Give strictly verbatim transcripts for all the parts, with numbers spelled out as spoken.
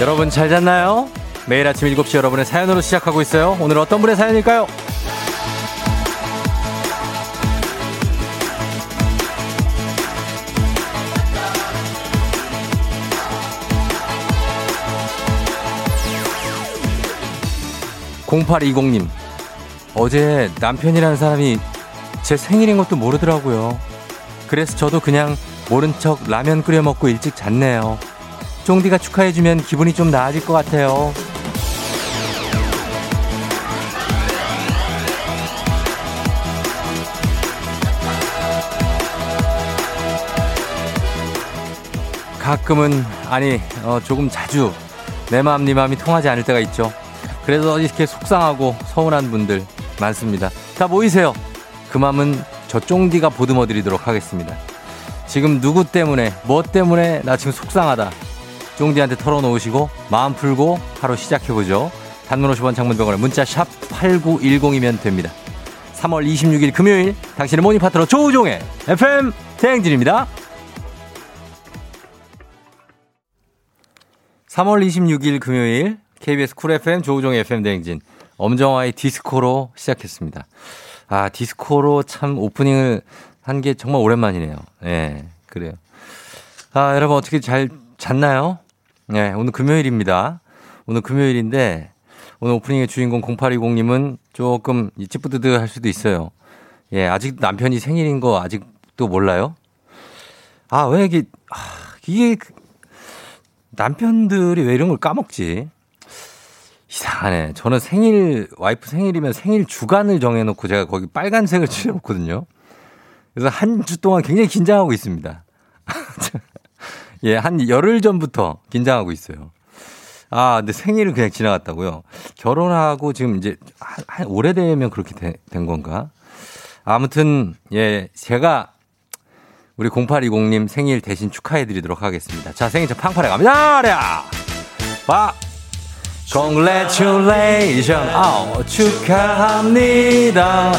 여러분 잘 잤나요? 매일 아침 일곱 시 여러분의 사연으로 시작하고 있어요. 오늘 어떤 분의 사연일까요? 공팔이공님, 어제 남편이라는 사람이 제 생일인 것도 모르더라고요. 그래서 저도 그냥 모른 척 라면 끓여 먹고 일찍 잤네요. 쫑디가 축하해주면 기분이 좀 나아질 것 같아요. 가끔은, 아니 어, 조금 자주 내 마음 네 마음이 통하지 않을 때가 있죠. 그래서 이렇게 속상하고 서운한 분들 많습니다. 다 모이세요. 그 마음은 저 쫑디가 보듬어 드리도록 하겠습니다. 지금 누구 때문에, 뭐 때문에 나 지금 속상하다, 쫑디한테 털어놓으시고 마음 풀고 하루 시작해보죠. 단문 오십 원, 장문병원에 문자 샵 팔구일공이면 됩니다. 삼월 이십육일 금요일, 당신의 모닝 파트너 조우종의 에프엠 대행진입니다. 삼월 이십육일 금요일 케이비에스 쿨 에프엠 조우종의 에프엠 대행진, 엄정화의 디스코로 시작했습니다. 아, 디스코로 참 오프닝을 한 게 정말 오랜만이네요. 예, 그래요. 아, 여러분 어떻게 잘 잤나요? 예, 오늘 금요일입니다. 오늘 금요일인데, 오늘 오프닝의 주인공 공팔이공님은 조금 찌뿌드드 할 수도 있어요. 예, 아직 남편이 생일인 거 아직도 몰라요? 아, 왜 이게, 아, 이게, 남편들이 왜 이런 걸 까먹지? 이상하네. 저는 생일, 와이프 생일이면 생일 주간을 정해놓고 제가 거기 빨간색을 칠해놓거든요. 그래서 한 주 동안 굉장히 긴장하고 있습니다. 예, 한 열흘 전부터 긴장하고 있어요. 아, 근데 생일을 그냥 지나갔다고요? 결혼하고 지금 이제 한, 한 오래되면 그렇게 되, 된 건가? 아무튼, 예, 제가 우리 공팔이공님 생일 대신 축하해드리도록 하겠습니다. 자, 생일 저 팡팡해 갑니다! 야! 와! Congratulations, 아, 축하합니다.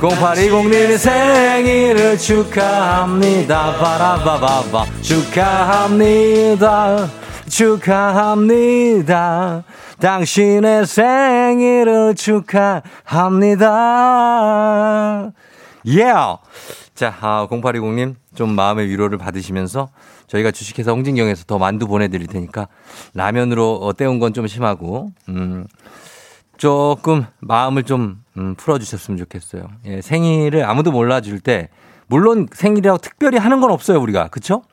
공팔이공님 생일을 축하합니다. 바라바바바, 축하합니다. 축하합니다. 당신의 생일을 축하합니다. Yeah. 자, 아, 공팔이공님 좀 마음의 위로를 받으시면서 저희가 주식회사 홍진경에서 더 만두 보내드릴 테니까 라면으로 때운 건 좀 심하고, 음, 조금 마음을 좀 음, 풀어주셨으면 좋겠어요. 예, 생일을 아무도 몰라줄 때, 물론 생일이라고 특별히 하는 건 없어요, 우리가. 그쵸?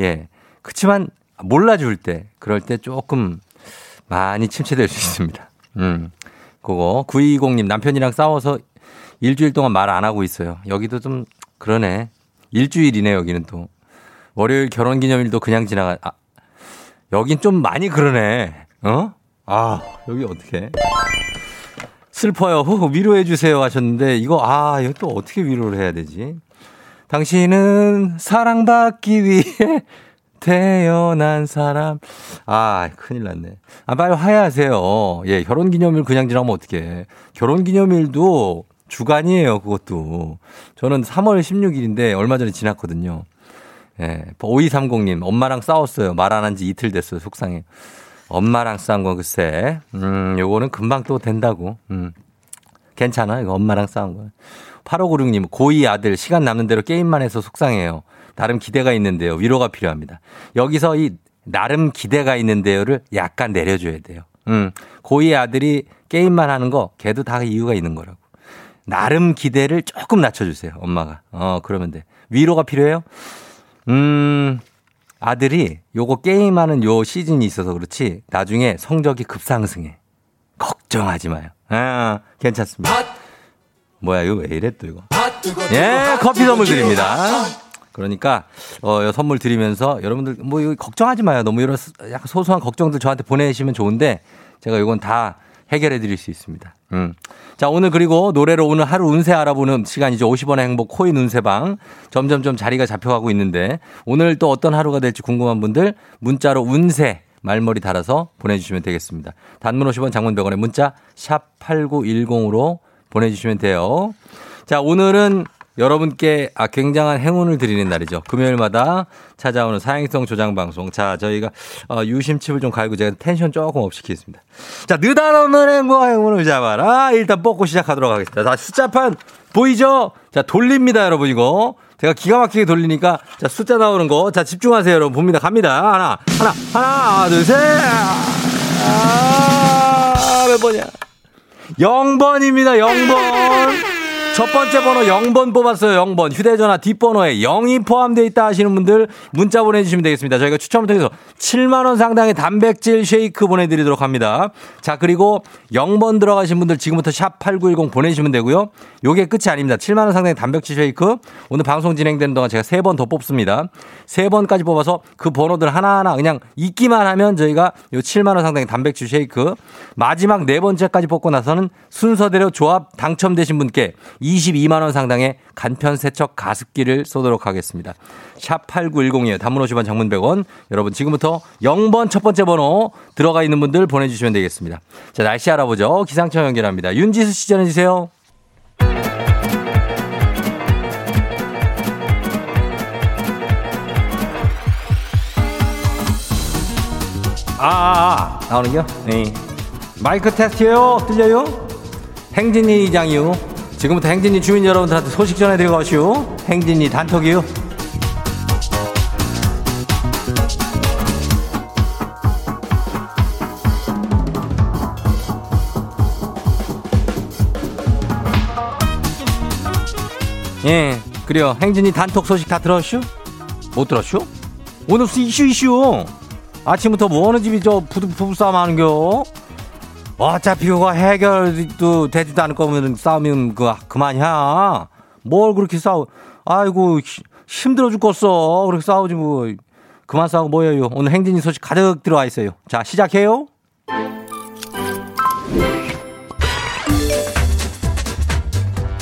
예. 그치만 몰라줄 때, 그럴 때 조금 많이 침체될 수 있습니다. 음, 그거. 구이이공님, 남편이랑 싸워서 일주일 동안 말 안 하고 있어요. 여기도 좀 그러네. 일주일이네, 여기는 또. 월요일 결혼기념일도 그냥 지나가, 아, 여긴 좀 많이 그러네. 어? 아, 여기 어떡해. 슬퍼요. 후, 위로해주세요 하셨는데, 이거, 아, 이거 또 어떻게 위로를 해야 되지? 당신은 사랑받기 위해 태어난 사람. 아, 큰일 났네. 아, 빨리 화해하세요. 예, 결혼기념일 그냥 지나면 어떡해. 결혼기념일도 주간이에요, 그것도. 저는 삼월 십육일인데, 얼마 전에 지났거든요. 예, 오이삼공님, 엄마랑 싸웠어요. 말 안 한 지 이틀 됐어요. 속상해. 엄마랑 싸운 거 글쎄, 음, 요거는 금방 또 된다고. 음, 괜찮아. 이거 엄마랑 싸운 거. 팔오구육님, 고이 아들, 시간 남는 대로 게임만 해서 속상해요. 나름 기대가 있는데요. 위로가 필요합니다. 여기서 이, 나름 기대가 있는데요를 약간 내려줘야 돼요. 음, 고이 아들이 게임만 하는 거, 걔도 다 이유가 있는 거라고. 나름 기대를 조금 낮춰주세요, 엄마가. 어, 그러면 돼. 위로가 필요해요? 음, 아들이 요거 게임하는 요 시즌이 있어서 그렇지 나중에 성적이 급상승해. 걱정하지 마요. 아, 괜찮습니다. 핫. 뭐야, 이거 왜 이래 또 이거. 핫, 두고, 두고, 예, 핫, 커피 두고, 선물 드립니다. 핫. 그러니까 어, 선물 드리면서 여러분들 뭐 이거 걱정하지 마요. 너무 이런 약간 소소한 걱정들 저한테 보내시면 좋은데 제가 이건 다 해결해 드릴 수 있습니다. 음. 자, 오늘 그리고 노래로 오늘 하루 운세 알아보는 시간이죠. 오십 원의 행복 코인 운세방. 점점점 자리가 잡혀가고 있는데 오늘 또 어떤 하루가 될지 궁금한 분들 문자로 운세 말머리 달아서 보내주시면 되겠습니다. 단문 오십 원, 장문 백 원의 문자 샵 팔구일공으로 보내주시면 돼요. 자, 오늘은 여러분께 아, 굉장한 행운을 드리는 날이죠. 금요일마다 찾아오는 사행성 조장방송. 자, 저희가 어, 유심칩을 좀 갈고 제가 텐션 조금 업시키겠습니다. 자, 느닷없는 행운과 행운을 잡아라. 일단 뽑고 시작하도록 하겠습니다. 자, 숫자판 보이죠? 자, 돌립니다, 여러분 이거. 제가 기가 막히게 돌리니까 자, 숫자 나오는 거. 자, 집중하세요, 여러분. 봅니다. 갑니다. 하나, 하나, 하나, 둘, 셋. 아, 몇 번이야? 영 번입니다, 영 번. 첫 번째 번호 영 번 뽑았어요. 영 번. 휴대전화 뒷번호에 영이 포함되어 있다 하시는 분들 문자 보내주시면 되겠습니다. 저희가 추첨을 통해서 칠만 원 상당의 단백질 쉐이크 보내드리도록 합니다. 자, 그리고 영 번 들어가신 분들 지금부터 샵 팔구일공 보내주시면 되고요. 요게 끝이 아닙니다. 칠만 원 상당의 단백질 쉐이크. 오늘 방송 진행되는 동안 제가 세 번 더 뽑습니다. 세 번까지 뽑아서 그 번호들 하나하나 그냥 잊기만 하면 저희가 요 칠만 원 상당의 단백질 쉐이크. 마지막 네 번째까지 뽑고 나서는 순서대로 조합 당첨되신 분께 이십이만 원 상당의 간편세척 가습기를 쏘도록 하겠습니다. 샵 팔구일공이에요. 단문 오십 원, 장문 백 원. 여러분 지금부터 영 번 첫 번째 번호 들어가 있는 분들 보내주시면 되겠습니다. 자, 날씨 알아보죠. 기상청 연결합니다. 윤지수 씨 전해주세요. 아, 아, 아. 나오는겨? 네. 마이크 테스트예요. 들려요? 행진이 이장이요. 지금부터 행진이 주민 여러분들한테 소식 전해드리고 가시오. 행진이 단톡이요. 예, 그래요. 행진이 단톡 소식 다 들었슈? 못 들었슈? 오늘 이슈 이슈. 아침부터 뭐 어느 집이 저 부부싸움 하는겨? 어차피 그거 해결도 되지도 않을 거면 싸우면 그 그만이야. 뭘 그렇게 싸워? 아이고 힘들어 죽겠어. 그렇게 싸우지 뭐. 그만 싸우고 뭐예요. 오늘 행진이 소식 가득 들어와 있어요. 자, 시작해요.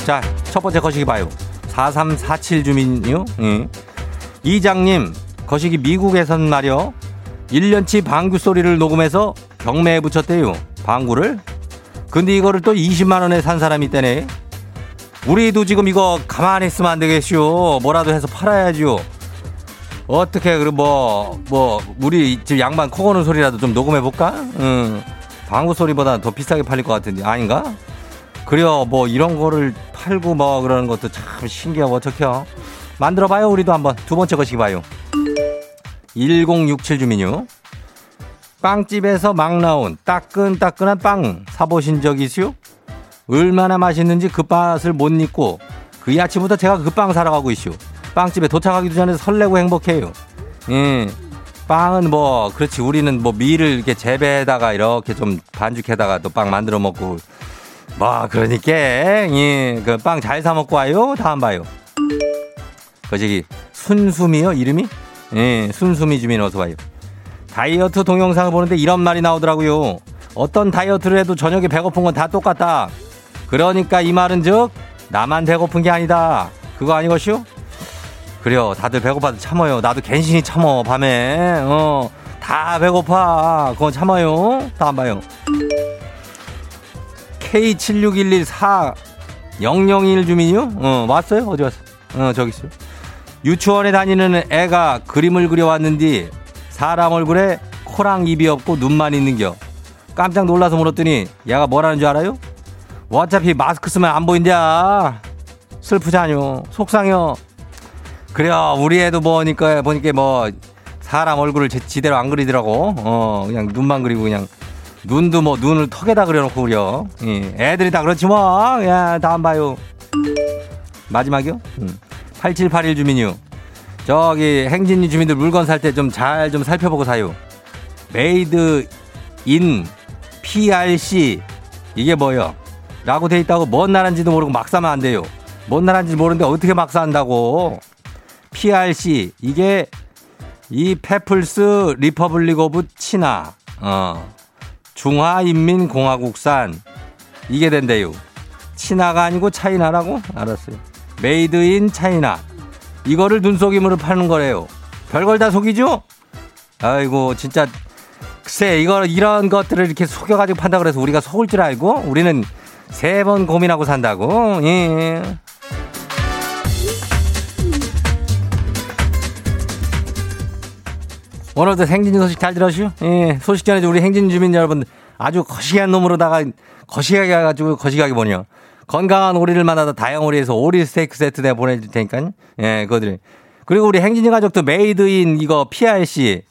자, 첫 번째 거시기 봐요. 사삼사칠 주민요. 예. 이장님, 거시기 미국에선 말이요. 일 년치 방귀 소리를 녹음해서 경매에 붙였대요. 방구를? 근데 이거를 또 이십만 원에 산 사람이 있다네. 우리도 지금 이거 가만히 있으면 안 되겠슈. 뭐라도 해서 팔아야죠. 어떻게 그럼 뭐, 뭐 우리 지금 양반 코 고는 소리라도 좀 녹음해볼까? 응. 방구 소리보다 더 비싸게 팔릴 것 같은데 아닌가? 그래요. 뭐 이런 거를 팔고 뭐 그러는 것도 참 신기하고 어떡해요. 만들어봐요. 우리도 한번 두 번째 거시기 봐요. 일공육칠 주민요. 빵집에서 막 나온 따끈따끈한 빵 사보신 적이시요? 얼마나 맛있는지 그 맛을 못 잊고 그 아침부터 제가 그 빵 사러 가고 있슈. 빵집에 도착하기도 전에 설레고 행복해요. 예, 빵은 뭐 그렇지 우리는 뭐 밀을 이렇게 재배에다가 이렇게 좀 반죽해다가 또 빵 만들어 먹고 뭐 그러니까 예, 그 빵 잘 사 먹고 와요. 다음 봐요. 거시기 순수미요 이름이? 예, 순수미 주민 어서 와요. 다이어트 동영상을 보는데 이런 말이 나오더라고요. 어떤 다이어트를 해도 저녁에 배고픈 건 다 똑같다. 그러니까 이 말은 즉 나만 배고픈 게 아니다. 그거 아니것이요? 그래요. 다들 배고파도 참아요. 나도 갠신히 참어. 밤에. 어, 다 배고파. 그건 참아요. 다음 봐요. 케이 칠육일일사공공일 주민이요? 어, 왔어요? 어디 왔어? 어, 저기 있어요. 유치원에 다니는 애가 그림을 그려왔는데 사람 얼굴에 코랑 입이 없고 눈만 있는겨. 깜짝 놀라서 물었더니 얘가 뭐라는 줄 알아요? 어차피 마스크 쓰면 안 보인다. 슬프잖요. 속상해요. 그래요. 우리 애도 보니까 보니까 뭐 사람 얼굴을 제, 제대로 안 그리더라고. 어, 그냥 눈만 그리고 그냥 눈도 뭐 눈을 턱에다 그려놓고 그려. 예, 애들이 다 그렇지 뭐. 야, 다음 봐요. 마지막이요? 음. 팔칠팔일 주민이요. 저기 행진이 주민들 물건 살 때 좀 잘 좀 살펴보고 사요. Made in 피 알 씨 이게 뭐요? 라고 돼 있다고 뭔 나라인지도 모르고 막 사면 안 돼요. 뭔 나라인지 모르는데 어떻게 막 산다고. 피 알 씨 이게 이 페플스 리퍼블릭 오브 치나 어. 중화인민공화국산 이게 된대요. 치나가 아니고 차이나라고? 알았어요. Made in China 이거를 눈속임으로 파는 거래요. 별걸 다 속이죠? 아이고 진짜 글쎄 이거 이런 것들을 이렇게 속여가지고 판다 그래서 우리가 속을 줄 알고 우리는 세 번 고민하고 산다고. 예. 오늘도 행진 소식 잘 들으시오? 예, 소식 전해줘. 우리 행진 주민 여러분들 아주 거시기한 놈으로다가 거시기하게 해가지고 거시기하게 보네요. 건강한 오리를 만나다 다양오리에서 오리 스테이크 세트 내가 보내줄 테니까요. 예, 그거들. 그리고 우리 행진이 가족도 메이드 인 이거 피알씨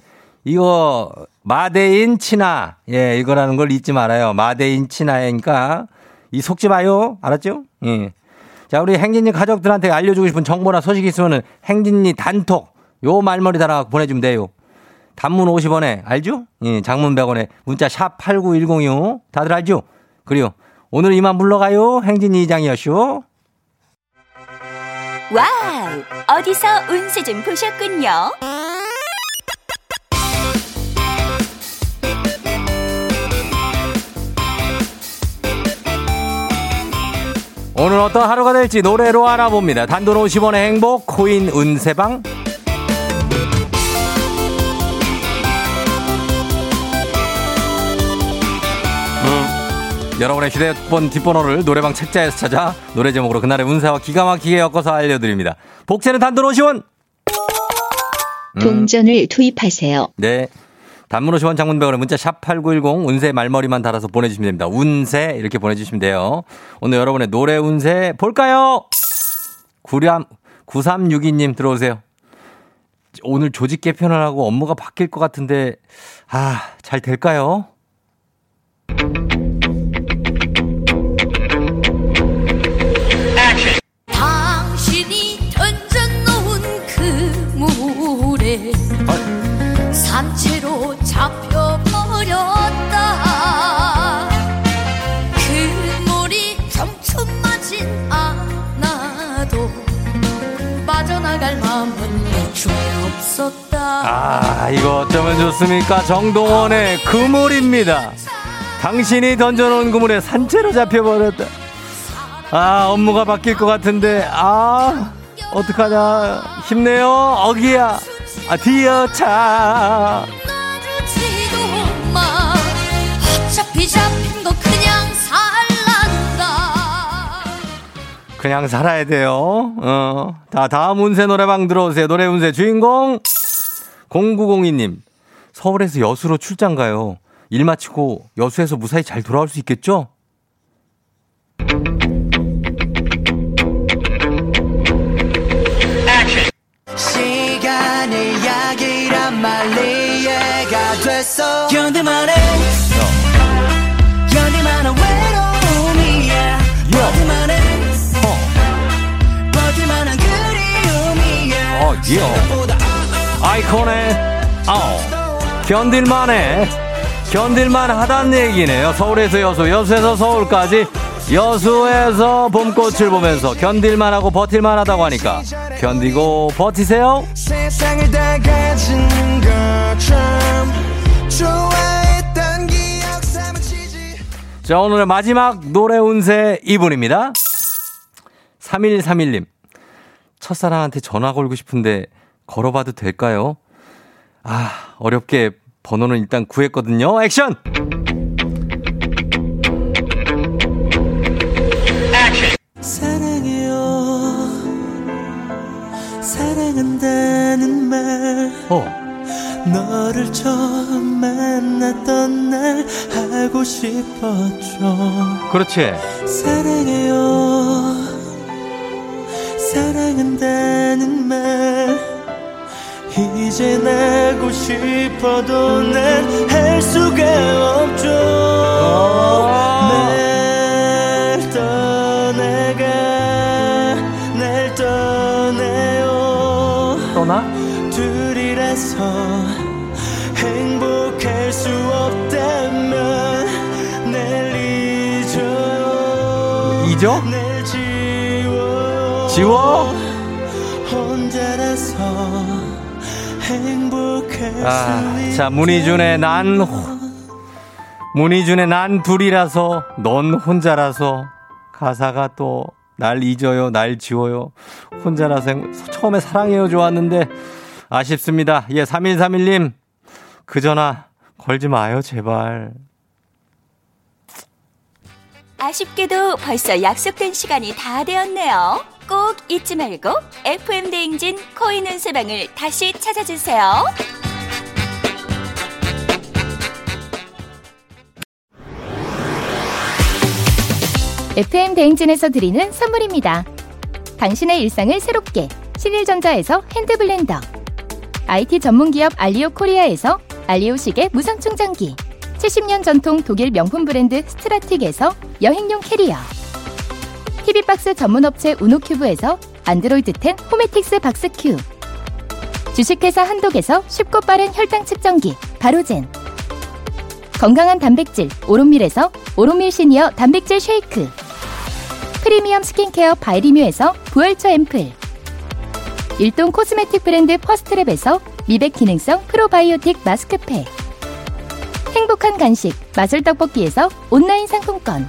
이거 Made in China 예, 이거라는 걸 잊지 말아요. Made in China니까 이 속지 마요. 알았죠? 예. 자, 우리 행진이 가족들한테 알려주고 싶은 정보나 소식이 있으면은 행진이 단톡 요 말머리 달아서 보내주면 돼요. 단문 오십 원에 알죠? 예, 장문 백 원에 문자 샵 팔구일공이요. 다들 알죠? 그래요. 오늘 이만 물러가요. 행진이 이장이었쇼. 와우, 어디서 운세 좀 보셨군요. 오늘 어떤 하루가 될지 노래로 알아봅니다. 단돈 오십 원의 행복 코인 운세방. 음. 여러분의 휴대폰 뒷번호를 노래방 책자에서 찾아 노래 제목으로 그날의 운세와 기가 막히게 엮어서 알려드립니다. 복채는 단돈 오십 원. 음. 동전을 투입하세요. 네. 단문 오십 원 장문백원의 문자 샵팔구일공 운세 말머리만 달아서 보내주시면 됩니다. 운세 이렇게 보내주시면 돼요. 오늘 여러분의 노래 운세 볼까요? 구삼육이 님 들어오세요. 오늘 조직 개편을 하고 업무가 바뀔 것 같은데 아, 잘 될까요? 당신이 던져놓은 그 모래 산채로 잡혀버렸다. 그 물이 점점 맞진 않아도 빠져나갈 마음은 애초에 없었다. 아, 이거 어쩌면 좋습니까? 정동원의 그물입니다. 당신이 던져놓은 그물에 산채로 잡혀버렸다. 아, 업무가 바뀔 것 같은데 아, 어떡하냐. 힘내요 어기야. 아, 디어차. 어차피 잡힌 거 그냥 살란다. 그냥 살아야 돼요. 어. 자, 다음 운세 노래방 들어오세요. 노래 운세 주인공 공구공이 님. 서울에서 여수로 출장 가요. 일 마치고 여수에서 무사히 잘 돌아올 수 있겠죠? 시간을 약이란 말이 이해가 됐어. 견디만 해. 견디만 한 외로움이야. 견디만 해. 버틸만 한 그리움이야. 생각보다 아이콘의 견딜만 해. 견딜만 하단 얘기네요. 서울에서 여수, 여수에서 서울까지. 여수에서 봄꽃을 보면서 견딜만하고 버틸만하다고 하니까 견디고 버티세요. 세상을 다 가진 것처럼 좋아했던 기억 사무치지. 자, 오늘의 마지막 노래 운세 이 분입니다. 삼일삼일 님. 첫사랑한테 전화 걸고 싶은데 걸어봐도 될까요? 아, 어렵게 번호는 일단 구했거든요. 액션! 사랑해요. 사랑한다는 말. 어. 너를 처음 만났던 날 하고 싶었죠. 그렇지. 사랑해요. 사랑한다는 말. 이제 나고 싶어도 난 할 수가 없죠. 어. 둘이라서 행복할 수 없다면 날 잊어. 잊어? 날 지워. 지워? 혼자라서 행복할 아, 수. 자, 문희준의 난 호, 문희준의 난 둘이라서 넌 혼자라서 가사가 또 날 잊어요, 날 지워요. 혼자라서 행복. 처음에 사랑해요 좋았는데 아쉽습니다. 예, 삼일삼일 님. 그 전화 걸지 마요, 제발. 아쉽게도 벌써 약속된 시간이 다 되었네요. 꼭 잊지 말고 에프엠 대행진 코인 운세방을 다시 찾아주세요. 에프엠 대행진에서 드리는 선물입니다. 당신의 일상을 새롭게 신일전자에서 핸드블렌더, 아이티 전문기업 알리오 코리아에서 알리오 시계 무선 충전기, 칠십 년 전통 독일 명품 브랜드 스트라틱에서 여행용 캐리어, 티비박스 전문업체 우노큐브에서 안드로이드 텐 호메틱스 박스큐, 주식회사 한독에서 쉽고 빠른 혈당 측정기 바로젠, 건강한 단백질 오로밀에서 오로밀 시니어 단백질 쉐이크, 프리미엄 스킨케어 바이리뮤에서 부활초 앰플, 일동 코스메틱 브랜드 퍼스트랩에서 미백 기능성 프로바이오틱 마스크팩, 행복한 간식 마술떡볶이에서 온라인 상품권,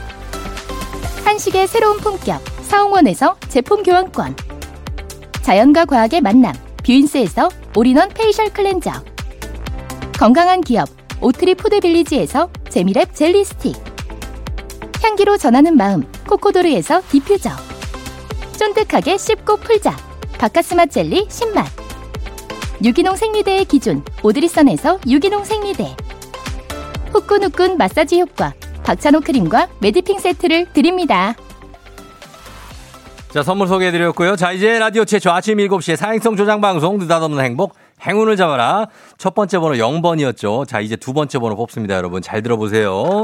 한식의 새로운 품격 사홍원에서 제품 교환권, 자연과 과학의 만남 뷰인스에서 올인원 페이셜 클렌저, 건강한 기업 오트리 푸드빌리지에서 재미랩 젤리 스틱, 향기로 전하는 마음 코코도르에서 디퓨저, 쫀득하게 씹고 풀자 바카스맛 젤리 신맛, 유기농 생리대의 기준 오드리선에서 유기농 생리대, 후끈후끈 마사지 효과 박찬호 크림과 메디핑 세트를 드립니다. 자, 선물 소개해드렸고요. 자, 이제 라디오 최초 아침 일곱 시에 사행성 조장방송 느닷없는 행복 행운을 잡아라. 첫 번째 번호 영 번이었죠. 자, 이제 두 번째 번호 뽑습니다. 여러분 잘 들어보세요.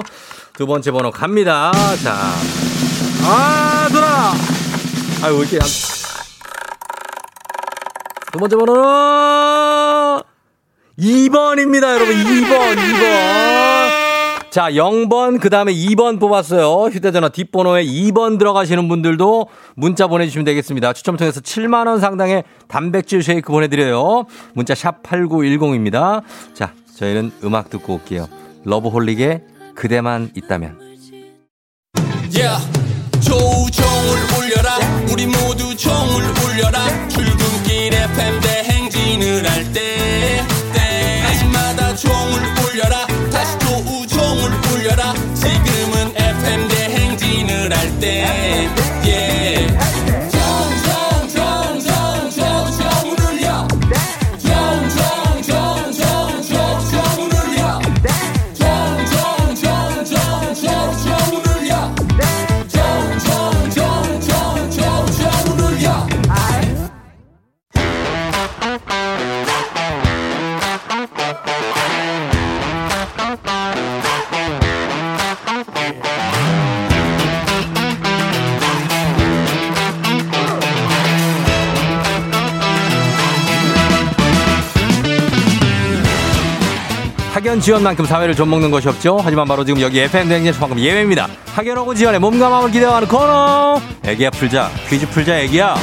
두 번째 번호 갑니다. 자, 아 돌아. 아유 왜 이렇게 안... 두 번째 번호는 이 번입니다. 여러분 이 번 이 번. 자, 영 번 그다음에 이 번 뽑았어요. 휴대전화 뒷번호에 이 번 들어가시는 분들도 문자 보내주시면 되겠습니다. 추첨 통해서 칠만 원 상당의 단백질 쉐이크 보내드려요. 문자 샵 팔구일공입니다. 자, 저희는 음악 듣고 올게요. 러브홀릭의 그대만 있다면. Yeah, 조우종을 울려라. 우리 모두 종을 울려라. 출근길 에프엠 대행진을 할 때 아침마다 종을 울려라. 다시 조우 지금은 에프엠 대행진을 할 때 정정정정정정 울려 정정정정정정 울려 정정정정정정 울려 정정정정정정 울려. 학연 지원만큼 사회를 좀먹는 것이 없죠. 하지만 바로 지금 여기 에프엠 대행진만큼 예외입니다. 학연하고 지원의 몸과 마음을 기대하는 코너. 애기야 풀자. 퀴즈 풀자 애기야.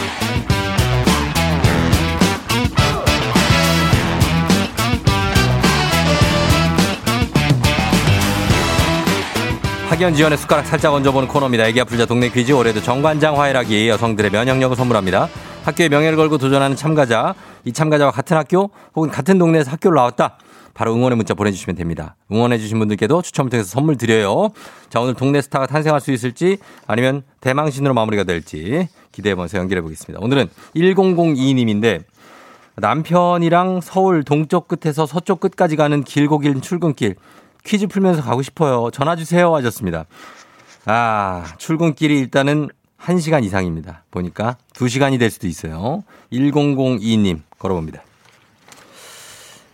학연 지원의 숟가락 살짝 얹어보는 코너입니다. 애기야 풀자 동네 퀴즈. 올해도 정관장 화이락이 여성들의 면역력을 선물합니다. 학교에 명예를 걸고 도전하는 참가자. 이 참가자와 같은 학교 혹은 같은 동네에서 학교를 나왔다. 바로 응원의 문자 보내주시면 됩니다. 응원해주신 분들께도 추첨을 통해서 선물 드려요. 자, 오늘 동네 스타가 탄생할 수 있을지 아니면 대망신으로 마무리가 될지 기대해보면서 연결해보겠습니다. 오늘은 천이님인데 남편이랑 서울 동쪽 끝에서 서쪽 끝까지 가는 길고 긴 출근길 퀴즈 풀면서 가고 싶어요. 전화주세요 하셨습니다. 아, 출근길이 일단은 한 시간 이상입니다. 보니까 두 시간이 될 수도 있어요. 천이님 걸어봅니다.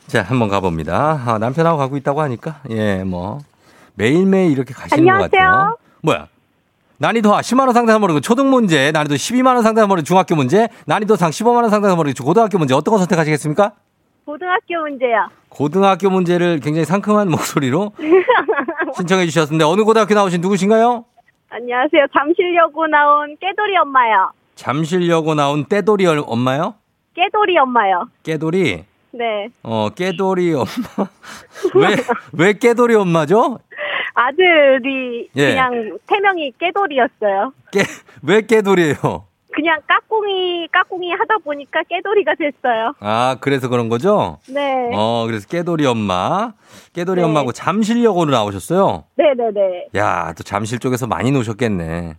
자, 한번 가봅니다. 아, 남편하고 가고 있다고 하니까, 예, 뭐, 매일매일 이렇게 가시는 안녕하세요. 것 같아요. 뭐야? 난이도하 십만 원 상당한 모르고 초등 문제, 난이도 십이만 원 상당한 모르고 중학교 문제, 난이도 상 십오만 원 상당한 모르고 고등학교 문제 어떤 거 선택하시겠습니까? 고등학교 문제요. 고등학교 문제를 굉장히 상큼한 목소리로 신청해 주셨는데 어느 고등학교 나오신 누구신가요? 안녕하세요. 잠실여고 나온 깨돌이 엄마요. 잠실여고 나온 떼돌이 엄마요? 깨돌이 엄마요. 깨돌이? 네. 어, 깨돌이 엄마. 왜, 왜 깨돌이 엄마죠? 아들이 예. 그냥 태명이 깨돌이였어요. 깨, 왜 깨돌이에요? 그냥 까꿍이 까꿍이 하다 보니까 깨돌이가 됐어요. 아, 그래서 그런 거죠? 네. 어, 그래서 깨돌이 엄마, 깨돌이 네. 엄마하고 잠실여고로 나오셨어요? 네네네. 야, 또 잠실 쪽에서 많이 노셨겠네. 네.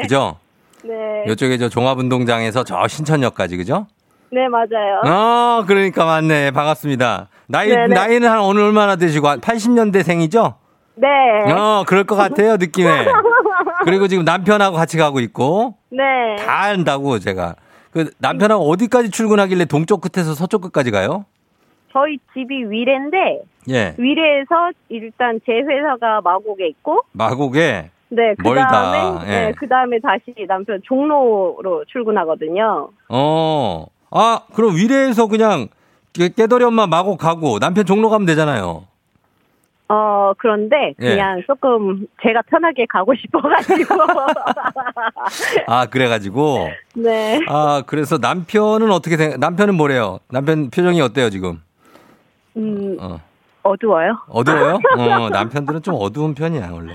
그죠? 네. 이쪽에 저 종합운동장에서 저 신천역까지 그죠? 네, 맞아요. 아, 그러니까 맞네. 반갑습니다. 나이, 네네. 나이는 한 오늘 얼마나 되시고, 한 팔십 년대생이죠? 네. 어, 그럴 것 같아요, 느낌에. 그리고 지금 남편하고 같이 가고 있고. 네. 다 안다고, 제가. 그 남편하고 어디까지 출근하길래 동쪽 끝에서 서쪽 끝까지 가요? 저희 집이 위례인데. 예. 위례에서 일단 제 회사가 마곡에 있고. 마곡에? 네, 그 다음에. 예. 네, 그 다음에 다시 남편 종로로 출근하거든요. 어. 아, 그럼 위례에서 그냥 깨돌이 엄마 마곡 가고 남편 종로 가면 되잖아요. 어, 그런데 그냥 예. 조금 제가 편하게 가고 싶어가지고. 아, 그래가지고. 네. 아, 그래서 남편은 어떻게 생각? 남편은 뭐래요? 남편 표정이 어때요 지금? 음, 어. 어두워요. 어두워요? 어, 남편들은 좀 어두운 편이야 원래.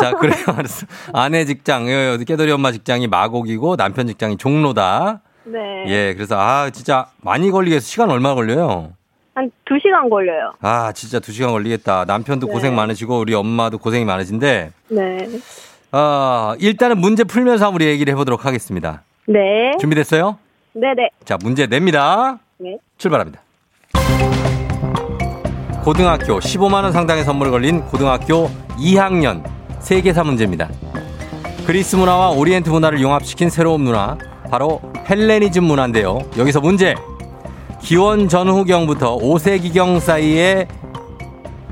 자, 그래요. 알았어. 아내 직장, 깨돌이 엄마 직장이 마곡이고 남편 직장이 종로다. 네. 예, 그래서, 아, 진짜 많이 걸리겠어. 시간 얼마 걸려요? 한 두 시간 걸려요. 아, 진짜 두 시간 걸리겠다. 남편도 네. 고생 많으시고, 우리 엄마도 고생이 많으신데. 네. 아, 어, 일단은 문제 풀면서 우리 얘기를 해보도록 하겠습니다. 네. 준비됐어요? 네네. 자, 문제 냅니다. 네. 출발합니다. 고등학교 십오만 원 상당의 선물이 걸린 고등학교 이 학년 세계사 문제입니다. 그리스 문화와 오리엔트 문화를 융합시킨 새로운 문화. 바로 헬레니즘 문화인데요. 여기서 문제. 기원 전후경부터 오 세기경 사이에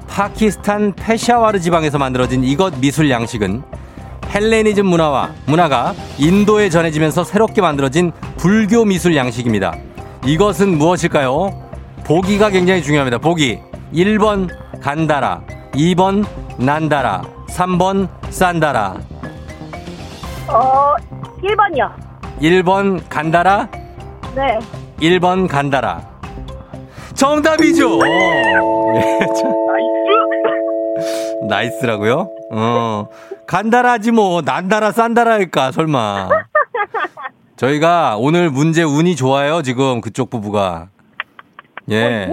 파키스탄 페샤와르 지방에서 만들어진 이것 미술 양식은 헬레니즘 문화와 문화가 인도에 전해지면서 새롭게 만들어진 불교 미술 양식입니다. 이것은 무엇일까요? 보기가 굉장히 중요합니다. 보기. 일 번 간다라, 이 번 난다라, 삼 번 산다라. 어, 일 번이요. 일 번 간다라? 네. 일 번 간다라. 정답이죠! 나이스! 나이스라고요? 어. 간다라지 뭐, 난다라, 싼다라일까, 설마. 저희가 오늘 문제 운이 좋아요, 지금 그쪽 부부가. 예.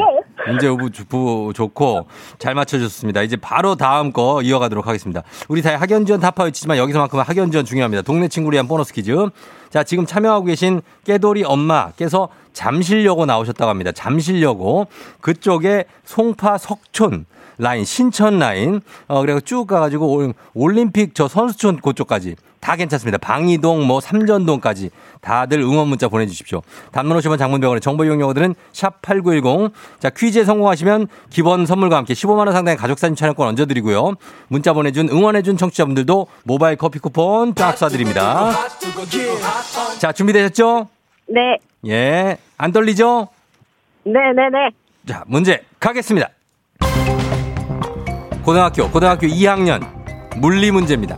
문제 부부 좋고, 잘 맞춰줬습니다. 이제 바로 다음 거 이어가도록 하겠습니다. 우리 사회 학연지원 타파 외치지만 여기서만큼은 학연지원 중요합니다. 동네 친구를 위한 보너스 퀴즈. 자, 지금 참여하고 계신 깨돌이 엄마께서 잠실여고 나오셨다고 합니다. 잠실여고. 그쪽에 송파 석촌 라인, 신천 라인, 어, 그리고 쭉 가가지고 올림픽 저 선수촌 그쪽까지 다 괜찮습니다. 방이동, 뭐, 삼전동까지 다들 응원 문자 보내주십시오. 단문 오시면 장문병원의 정보 이용료들은 샵팔구일공. 자, 퀴즈에 성공하시면 기본 선물과 함께 십오만 원 상당의 가족사진 촬영권 얹어드리고요. 문자 보내준, 응원해준 청취자분들도 모바일 커피 쿠폰 쫙 쏴드립니다. 자, 준비되셨죠? 네. 예. 안 떨리죠? 네네네. 자, 문제 가겠습니다. 고등학교, 고등학교 이 학년 물리 문제입니다.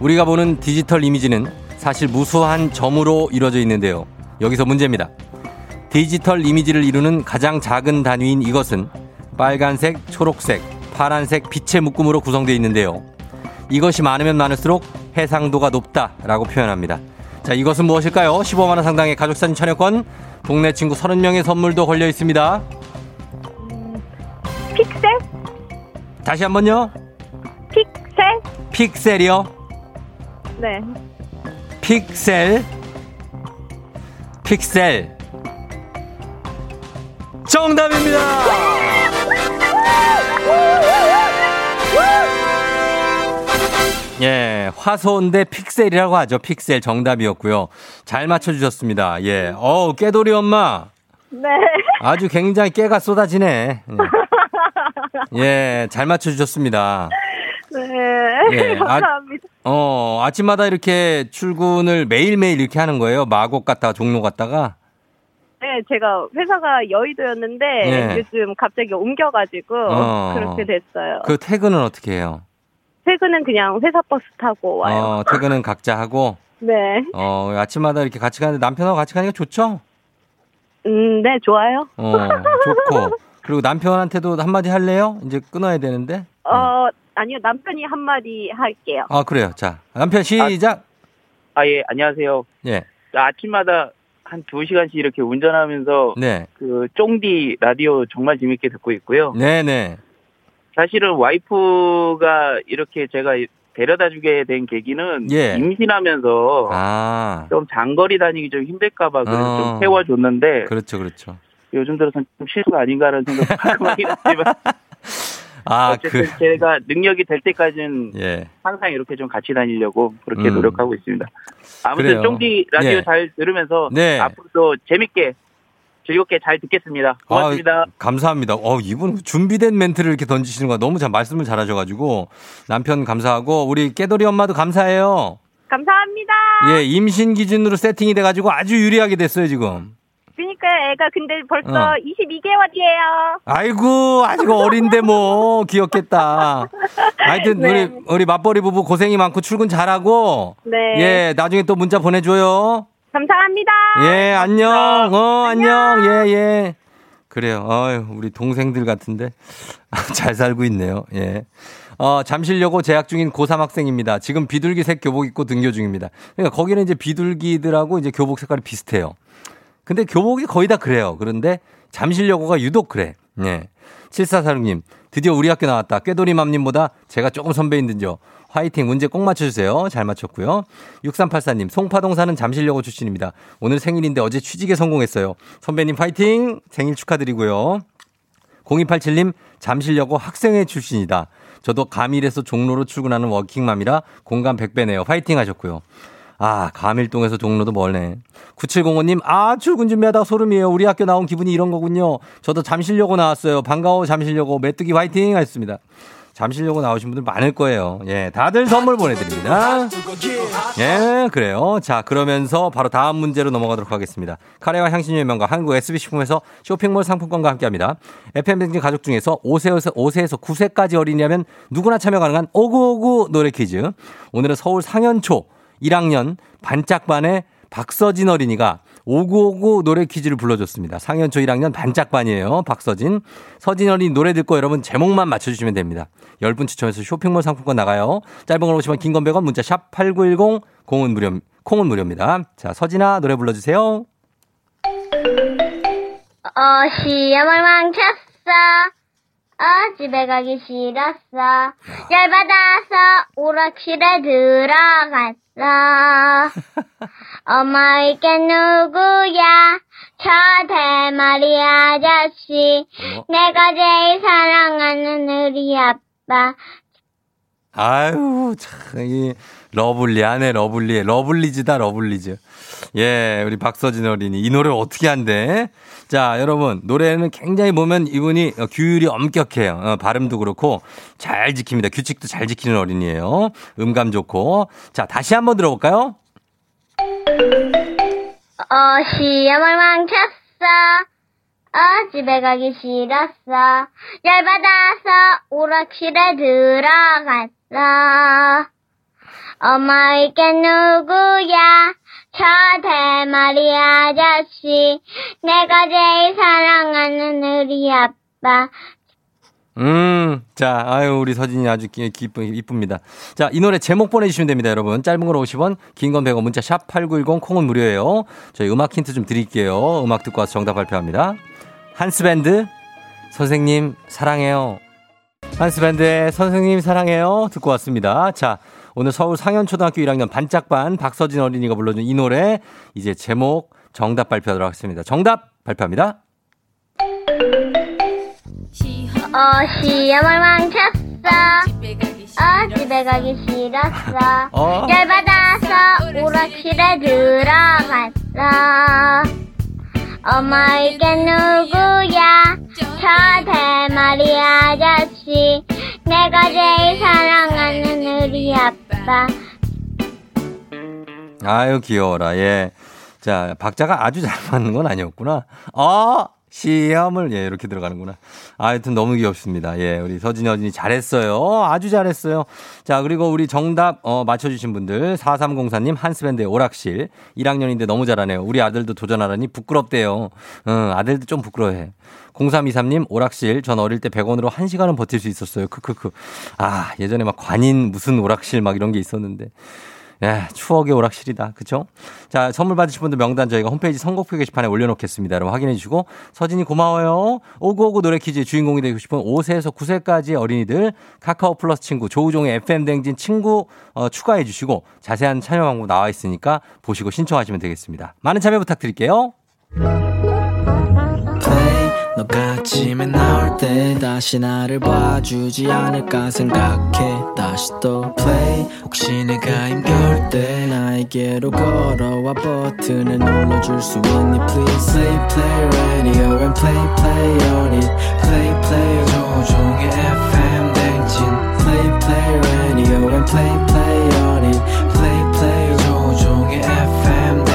우리가 보는 디지털 이미지는 사실 무수한 점으로 이루어져 있는데요. 여기서 문제입니다. 디지털 이미지를 이루는 가장 작은 단위인 이것은 빨간색, 초록색, 파란색 빛의 묶음으로 구성되어 있는데요. 이것이 많으면 많을수록 해상도가 높다라고 표현합니다. 자, 이것은 무엇일까요? 십오만 원 상당의 가족사진 촬영권, 동네 친구 서른 명의 선물도 걸려 있습니다. 음, 픽셀? 다시 한 번요. 픽셀? 픽셀이요? 네. 픽셀. 픽셀. 정답입니다. 예, 화소인데 픽셀이라고 하죠. 픽셀 정답이었고요. 잘 맞춰주셨습니다. 예, 어 깨돌이 엄마. 네. 아주 굉장히 깨가 쏟아지네. 예, 잘 맞춰주셨습니다. 네. 예, 감사합니다. 아, 어, 아침마다 이렇게 출근을 매일매일 이렇게 하는 거예요? 마곡 갔다가 종로 갔다가? 네, 제가 회사가 여의도였는데 예. 요즘 갑자기 옮겨가지고 어, 그렇게 됐어요. 그 퇴근은 어떻게 해요? 퇴근은 그냥 회사 버스 타고 와요. 어, 퇴근은 각자 하고? 네. 어, 아침마다 이렇게 같이 가는데 남편하고 같이 가니까 좋죠? 음, 네, 좋아요. 어, 좋고. 그리고 남편한테도 한마디 할래요? 이제 끊어야 되는데. 어, 아니요. 남편이 한마디 할게요. 아, 그래요. 자, 남편 시작. 아, 아 예, 안녕하세요. 예. 아침마다 한 두 시간씩 이렇게 운전하면서 네. 그 쫑디 라디오 정말 재밌게 듣고 있고요. 네, 네. 사실은 와이프가 이렇게 제가 데려다주게 된 계기는 예. 임신하면서 아. 좀 장거리 다니기 좀 힘들까봐 그래서 어. 좀 세워줬는데. 그렇죠, 그렇죠. 요즘 들어서는 좀 실수가 아닌가라는 생각도 가끔하긴 했지만. 아, 어쨌든 그... 제가 능력이 될 때까지는 예. 항상 이렇게 좀 같이 다니려고 그렇게 음. 노력하고 있습니다. 아무튼 쫑디 라디오 예. 잘 들으면서 네. 앞으로도 재밌게 즐겁게 잘 듣겠습니다. 고맙습니다. 아, 감사합니다. 어, 이분 준비된 멘트를 이렇게 던지시는 거 너무 잘 말씀을 잘 하셔가지고 남편 감사하고 우리 깨돌이 엄마도 감사해요. 감사합니다. 예, 임신 기준으로 세팅이 돼가지고 아주 유리하게 됐어요 지금. 그니까 애가 근데 벌써 어. 이십이 개월이에요. 아이고 아직 어린데 뭐 귀엽겠다. 하여튼 네. 우리 우리 맞벌이 부부 고생이 많고 출근 잘하고. 네. 예, 나중에 또 문자 보내줘요. 감사합니다. 예, 안녕. 어, 안녕. 예, 예. 그래요. 어휴, 우리 동생들 같은데 잘 살고 있네요. 예. 어, 잠실여고 재학 중인 고삼 학생입니다. 지금 비둘기색 교복 입고 등교 중입니다. 그러니까 거기는 이제 비둘기들하고 이제 교복 색깔이 비슷해요. 근데 교복이 거의 다 그래요. 그런데 잠실여고가 유독 그래. 예. 칠사사육 님, 드디어 우리 학교 나왔다. 꾀돌이맘님보다 제가 조금 선배인든죠. 화이팅, 문제 꼭 맞춰주세요. 잘 맞췄고요. 육삼팔사 님, 송파동 사는 잠실여고 출신입니다. 오늘 생일인데 어제 취직에 성공했어요. 선배님 화이팅, 생일 축하드리고요. 공이팔칠 님, 잠실여고 학생회 출신이다. 저도 가밀에서 종로로 출근하는 워킹맘이라 공감 백 배네요. 화이팅 하셨고요. 아, 가밀동에서 종로도 멀네. 구칠공오 님, 아, 출근 준비하다 소름이에요. 우리 학교 나온 기분이 이런 거군요. 저도 잠실여고 나왔어요. 반가워, 잠실여고. 메뚜기 화이팅! 하셨습니다. 잠실여고 나오신 분들 많을 거예요. 예, 다들 선물 보내드립니다. 예, 그래요. 자, 그러면서 바로 다음 문제로 넘어가도록 하겠습니다. 카레와 향신료의 명가 한국 에스비식품에서 쇼핑몰 상품권과 함께합니다. 에프엠 뱅진 가족 중에서 오 세에서, 오 세에서 구 세까지 어린이라면 누구나 참여 가능한 오구오구 노래 퀴즈. 오늘은 서울 상현초 일 학년 반짝반의 박서진 어린이가 오구오구 노래 퀴즈를 불러줬습니다. 상현초 일 학년 반짝반이에요. 박서진. 서진 어린이 노래 듣고 여러분 제목만 맞춰주시면 됩니다. 십 분 추첨해서 쇼핑몰 상품권 나가요. 짧은 걸 오시면 긴 건 백 원 문자 샵 팔구일공 공은 무료, 콩은 무료입니다. 자, 서진아 노래 불러주세요. 어시야 멀망쳤어. 아, 집에 가기 싫었어. 열받아서 오락실에 들어갔어. 엄마, 이게 누구야? 저 대머리 아저씨. 어? 내가 제일 사랑하는 우리 아빠. 아유, 참, 이, 러블리하네, 러블리해. 러블리즈다, 러블리즈. 예, 우리 박서진 어린이. 이 노래 어떻게 한대? 자, 여러분, 노래는 굉장히 보면 이분이 규율이 엄격해요. 어, 발음도 그렇고, 잘 지킵니다. 규칙도 잘 지키는 어린이에요. 음감 좋고. 자, 다시 한번 들어볼까요? 어, 시험을 망쳤어. 아, 집에 가기 싫었어. 열받아서 오락실에 들어갔어. 엄마, 이게 누구야? 저 대머리 아저씨. 내가 제일 사랑하는 우리 아빠. 음, 자, 아유, 우리 서진이 아주 기쁨, 이쁩니다. 자, 이 노래 제목 보내주시면 됩니다, 여러분. 짧은 건 오십 원, 긴 건 백 원, 문자 샵 팔구일공, 콩은 무료예요. 저희 음악 힌트 좀 드릴게요. 음악 듣고 와서 정답 발표합니다. 한스밴드, 선생님 사랑해요. 한스밴드의 선생님 사랑해요. 듣고 왔습니다. 자, 오늘 서울 상현초등학교 일 학년 반짝반 박서진 어린이가 불러준 이 노래, 이제 제목 정답 발표하도록 하겠습니다. 정답 발표합니다. 어, 시험을 망쳤어. 어, 집에 가기 싫었어. 어. 열받아서 오락실에 들어갔어. 엄마, 이게 누구야? 저 대머리 아저씨. 내가 제일 사랑하는 아빠. 아유 귀여워라. 예. 자, 박자가 아주 잘 맞는 건 아니었구나. 어 시험을 예 이렇게 들어가는구나. 아, 하여튼 너무 귀엽습니다. 예, 우리 서진이 어진이 잘했어요. 어, 아주 잘했어요. 자, 그리고 우리 정답 어, 맞춰주신 분들 사삼공사 님 한스밴드의 오락실 일 학년인데 너무 잘하네요. 우리 아들도 도전하라니 부끄럽대요. 응, 아들도 좀 부끄러워해. 공삼이삼 님 오락실 전 어릴 때 백 원으로 한 시간은 버틸 수 있었어요. 크크크. 아 예전에 막 관인 무슨 오락실 막 이런 게 있었는데. 예, 추억의 오락실이다. 그렇죠? 자, 선물 받으실 분들 명단 저희가 홈페이지 선곡표 게시판에 올려놓겠습니다. 여러분 확인해 주시고 서진이 고마워요. 오구오구 노래 퀴즈의 주인공이 되고 싶은 오 세에서 구 세까지의 어린이들 카카오 플러스 친구 조우종의 에프엠 댕진 친구 어, 추가해 주시고 자세한 참여 방법 나와 있으니까 보시고 신청하시면 되겠습니다. 많은 참여 부탁드릴게요. 너가 아침에 나올 때 다시 나를 봐주지 않을까 생각해 다시 또 play 혹시 내가 힘겨울 때 나에게로 걸어와 버튼을 눌러줄 수 있니 please play play radio and play play on it play play 조종의 에프엠 댕진 play play radio and play play on it play play 조종의 에프엠 댕진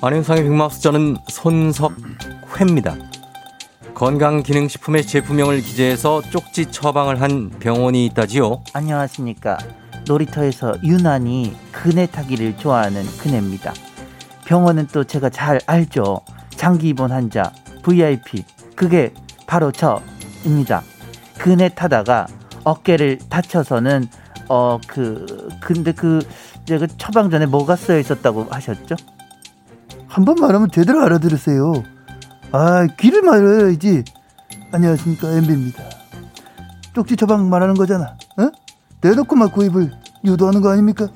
안녕상의 빅마우스 저는 손석회입니다. 건강기능식품의 제품명을 기재해서 쪽지 처방을 한 병원이 있다지요. 안녕하십니까. 놀이터에서 유난히 그네 타기를 좋아하는 그네입니다. 병원은 또 제가 잘 알죠. 장기 입원 환자 브이아이피 그게 바로 저입니다. 그네 타다가 어깨를 다쳐서는 어 그 근데 그 제가 처방 전에 뭐가 쓰여 있었다고 하셨죠? 한 번 말하면 제대로 알아들으세요. 아, 귀를 말해야지. 안녕하십니까, 엠비입니다. 쪽지 처방 말하는 거잖아. 어? 대놓고 막 구입을 유도하는 거 아닙니까?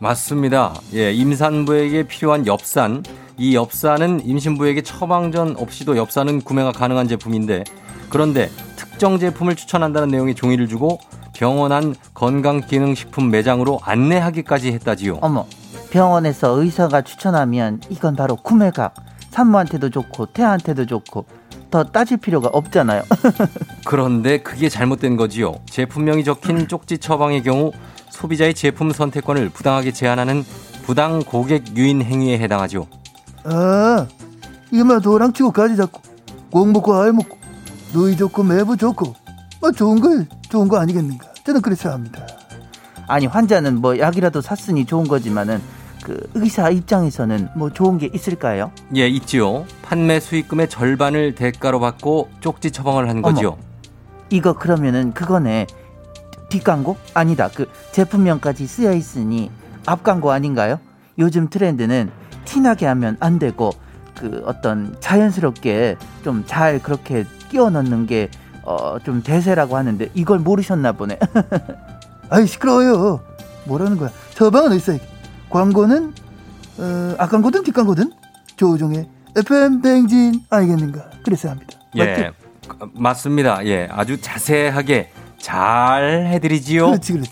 맞습니다. 예, 임산부에게 필요한 엽산. 이 엽산은 임신부에게 처방전 없이도 엽산은 구매가 가능한 제품인데 그런데 특정 제품을 추천한다는 내용의 종이를 주고 병원 안 건강기능식품 매장으로 안내하기까지 했다지요. 어머. 병원에서 의사가 추천하면 이건 바로 구매각. 산모한테도 좋고 태아한테도 좋고 더 따질 필요가 없잖아요. 그런데 그게 잘못된 거지요. 제품명이 적힌 쪽지 처방의 경우 소비자의 제품 선택권을 부당하게 제한하는 부당 고객 유인 행위에 해당하죠. 아, 이만 도랑치고 가지 잡고 꼭 먹고 알 먹고 누이 좋고 매부 좋고 뭐 좋은 거 좋은 거 아니겠는가. 저는 그래서 합니다. 아니 환자는 뭐 약이라도 샀으니 좋은 거지만은 그 의사 입장에서는 뭐 좋은 게 있을까요? 예, 있지요. 판매 수익금의 절반을 대가로 받고 쪽지 처방을 한 거지요. 이거 그러면은 그거네. 뒷광고? 아니다. 그 제품명까지 쓰여 있으니 앞광고 아닌가요? 요즘 트렌드는 티나게 하면 안 되고 그 어떤 자연스럽게 좀 잘 그렇게 끼워 넣는 게 어 좀 대세라고 하는데 이걸 모르셨나 보네. 아이 시끄러워요. 뭐라는 거야. 처방은 의사에게. 광고는 어, 앞광고든 뒷광고든 조우종의 에프엠 대행진 아니겠는가. 그래서 합니다. 맞죠? 예, 맞습니다. 예, 아주 자세하게 잘 해드리지요. 그렇지 그렇지.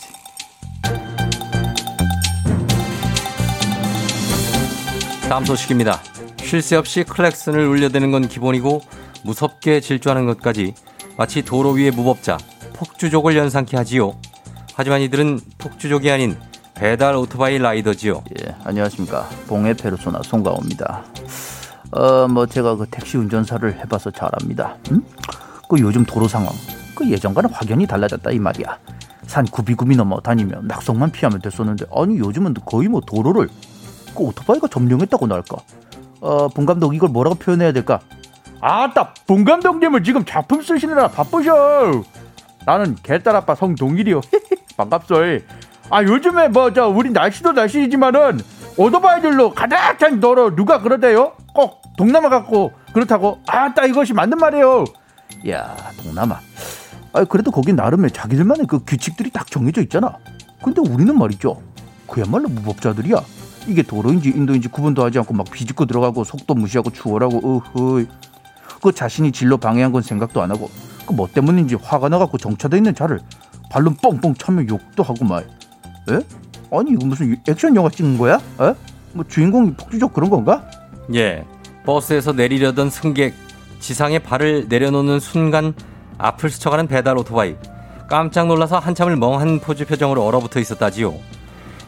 다음 소식입니다. 쉴 새 없이 클락슨을 울려대는 건 기본이고 무섭게 질주하는 것까지 마치 도로 위의 무법자 폭주족을 연상케 하지요. 하지만 이들은 폭주족이 아닌 배달 오토바이 라이더지요. 예, 안녕하십니까. 봉해 페르소나 송강호입니다. 어, 뭐 제가 그 택시 운전사를 해봐서 잘 압니다. 응? 그 요즘 도로 상황, 그 예전과는 확연히 달라졌다 이 말이야. 산 구비구비 넘어 다니며 낙석만 피하면 됐었는데, 아니 요즘은 거의 뭐 도로를 그 오토바이가 점령했다고 나할까. 어, 봉 감독 이걸 뭐라고 표현해야 될까? 아따, 봉 감독님은 지금 작품 쓰시느라 바쁘셔. 나는 개딸아빠 성동일이요. 반갑소이. 아 요즘에 뭐 저 우리 날씨도 날씨이지만은 오토바이들로 가득 찬 도로 누가 그러대요? 꼭 동남아 같고 그렇다고. 아따 이것이 맞는 말이에요. 야 동남아. 아 그래도 거긴 나름의 자기들만의 그 규칙들이 딱 정해져 있잖아. 근데 우리는 말이죠. 그야말로 무법자들이야. 이게 도로인지 인도인지 구분도 하지 않고 막 비집고 들어가고 속도 무시하고 추월하고. 어허이. 그 자신이 진로 방해한 건 생각도 안 하고 그 뭐 때문인지 화가 나갖고 정차돼 있는 차를 발로 뻥뻥 차며 욕도 하고 말. 에? 아니 이거 무슨 액션 영화 찍는 거야? 에? 뭐 주인공이 폭주족 그런 건가? 예. 버스에서 내리려던 승객 지상에 발을 내려놓는 순간 앞을 스쳐가는 배달 오토바이. 깜짝 놀라서 한참을 멍한 포즈 표정으로 얼어붙어 있었다지요.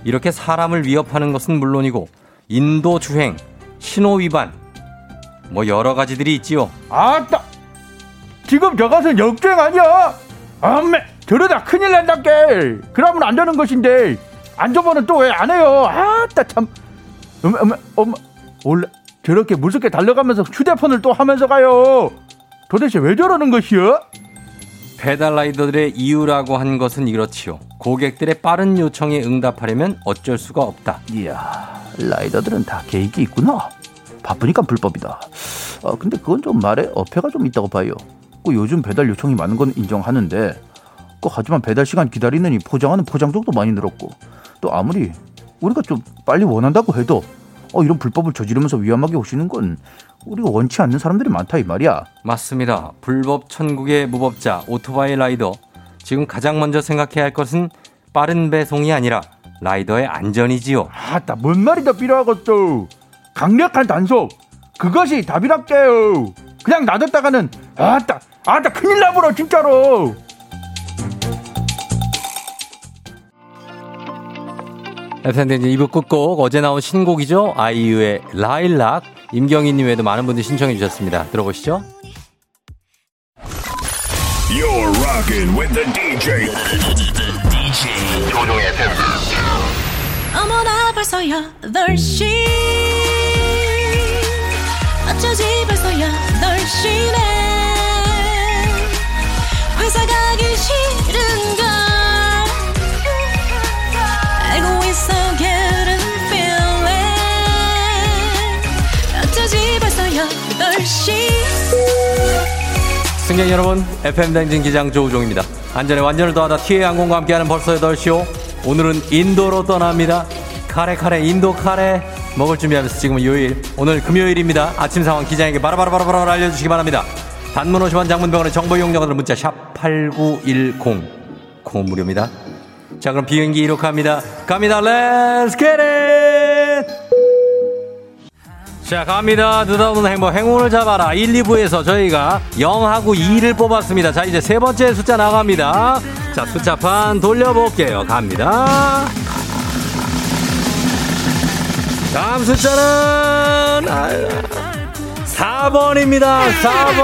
이렇게 사람을 위협하는 것은 물론이고 인도 주행, 신호 위반 뭐 여러 가지들이 있지요. 아따! 지금 저것은 역주행 아니야! 아메! 저러다 큰일 난다께! 그러면 안 되는 것인데 안 저번은 또 왜 안 해요? 아따 참! 어머 어머 어머 원래 저렇게 무섭게 달려가면서 휴대폰을 또 하면서 가요. 도대체 왜 저러는 것이요? 배달라이더들의 이유라고 한 것은 이렇지요. 고객들의 빠른 요청에 응답하려면 어쩔 수가 없다. 이야, 라이더들은 다 계획이 있구나. 바쁘니까 불법이다. 아, 근데 그건 좀 말에 어폐가 좀 있다고 봐요. 그 요즘 배달 요청이 많은 건 인정하는데 그 하지만 배달 시간 기다리느니 포장하는 포장족도 많이 늘었고 또 아무리 우리가 좀 빨리 원한다고 해도 어, 이런 불법을 저지르면서 위험하게 오시는 건 우리가 원치 않는 사람들이 많다 이 말이야. 맞습니다. 불법 천국의 무법자 오토바이 라이더. 지금 가장 먼저 생각해야 할 것은 빠른 배송이 아니라 라이더의 안전이지요. 아따 뭔 말이 더 필요하겠소. 강력한 단속 그것이 답이랍게요. 그냥 놔뒀다가는 아따 아따 큰일 나버려 진짜로. 에프엔디 이 부 끝곡 어제 나온 신곡이죠. 아이유의 라일락. 임경희님 외에도 많은 분들이 신청해 주셨습니다. 들어보시죠. You're rocking with the 디제이. 디제이 노노의 팬들. 어머나 벌써 여덟 시 어쩌지 벌써 여덟 시네 회사 가기 싫은가 승객 여러분, 에프엠 댕진 기장 조우종입니다. 안전에 완전을 더하다 티에이 항공과 함께하는 벌써 여덟 시요. 오늘은 인도로 떠납니다. 카레 카레 인도 카레 먹을 준비하면서 지금은 요일, 오늘 금요일입니다. 아침 상황 기장에게 바로바로바로바로 알려주시기 바랍니다. 단문 오십 원 장문병원의 정보 이용료들 문자 샵 팔구일공 고 무료입니다. 자 그럼 비행기 이륙합니다. 갑니다. Let's get it! 자 갑니다. 느닷없는 행복 행운을 잡아라. 일, 이 부에서 저희가 영하고 이를 뽑았습니다. 자 이제 세 번째 숫자 나갑니다. 자 숫자판 돌려볼게요. 갑니다. 다음 숫자는 사 번입니다. 사 번.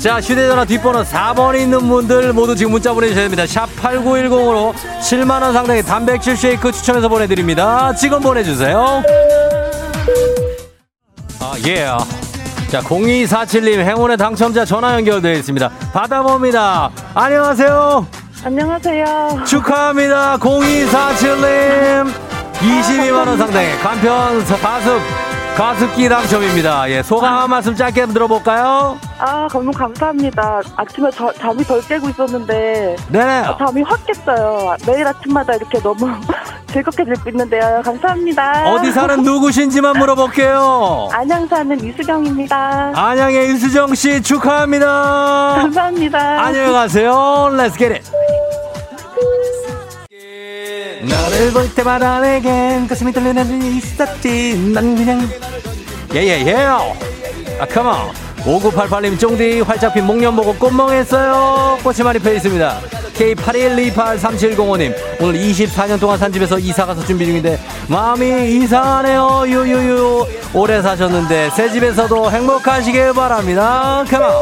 자 휴대전화 뒷번호 사 번이 있는 분들 모두 지금 문자 보내주셔야 됩니다. 샵 팔구일공으로 칠만 원 상당의 단백질 쉐이크 추첨해서 보내드립니다. 지금 보내주세요. 아, 예. Yeah. 자, 공이사칠님 행운의 당첨자 전화 연결되어 있습니다. 받아봅니다. 안녕하세요. 안녕하세요. 축하합니다. 공이사칠님 이십이만 원 상당의 간편 가습 가습기 당첨입니다. 예, 소감 한 말씀 짧게 들어볼까요? 아, 너무 감사합니다. 아침에 저, 잠이 덜 깨고 있었는데 네네. 잠이 확 깼어요. 매일 아침마다 이렇게 너무 즐겁게 듣고 있는데요. 감사합니다. 어디 사는 누구신지만 물어볼게요. 안양 사는 이수경입니다. 안양의 이수경 씨 축하합니다. 감사합니다. 안녕하세요. Let's get it. 너를 볼 때마다 내겐 가슴이 떨리는 일이 있었지. 난 그냥 예예예. 예, 예. 아 come on. 오구팔팔님 쫑디 활짝 핀 목련 보고 꽃멍했어요. 꽃이 많이 피어있습니다. 케이 팔일이팔삼칠공오님 오늘 이십사 년 동안 산 집에서 이사가서 준비 중인데 마음이 이상하네요. 유유유 오래 사셨는데 새 집에서도 행복하시길 바랍니다. Come on.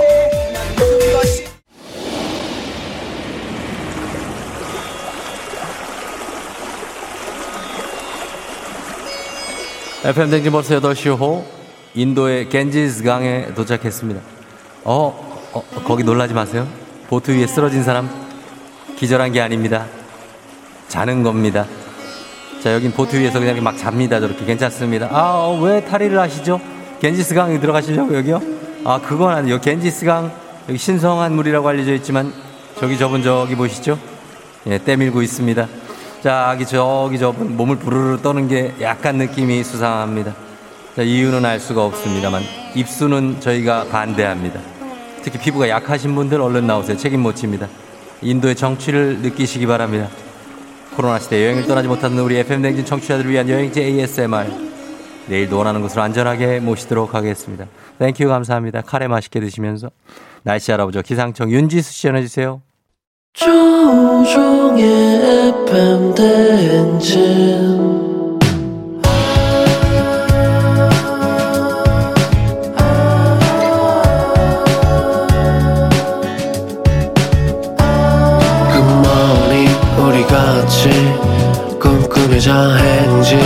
에프엠 댕진 벌써 여덟 시 후 인도의 겐지스강에 도착했습니다. 어, 어, 거기 놀라지 마세요. 보트 위에 쓰러진 사람 기절한 게 아닙니다. 자는 겁니다. 자, 여긴 보트 위에서 그냥 막 잡니다. 저렇게 괜찮습니다. 아, 어, 왜 탈의를 하시죠? 겐지스강에 들어가시려고 여기요? 아, 그건 아니에요. 겐지스강 여기 신성한 물이라고 알려져 있지만 저기 저분 저기 보시죠? 예, 때밀고 있습니다. 저기 저기 저분 몸을 부르르 떠는 게 약간 느낌이 수상합니다. 자, 이유는 알 수가 없습니다만 입수는 저희가 반대합니다. 특히 피부가 약하신 분들 얼른 나오세요. 책임 못 집니다. 인도의 정취를 느끼시기 바랍니다. 코로나 시대 여행을 떠나지 못하는 우리 에프엠 댕진 청취자들을 위한 여행지 에이에스엠알, 내일도 원하는 곳으로 안전하게 모시도록 하겠습니다. 땡큐, 감사합니다. 카레 맛있게 드시면서 날씨 알아보죠. 기상청 윤지수 씨 전해주세요. 조종의 에프엠 댕진 꿈꾸며자 행진,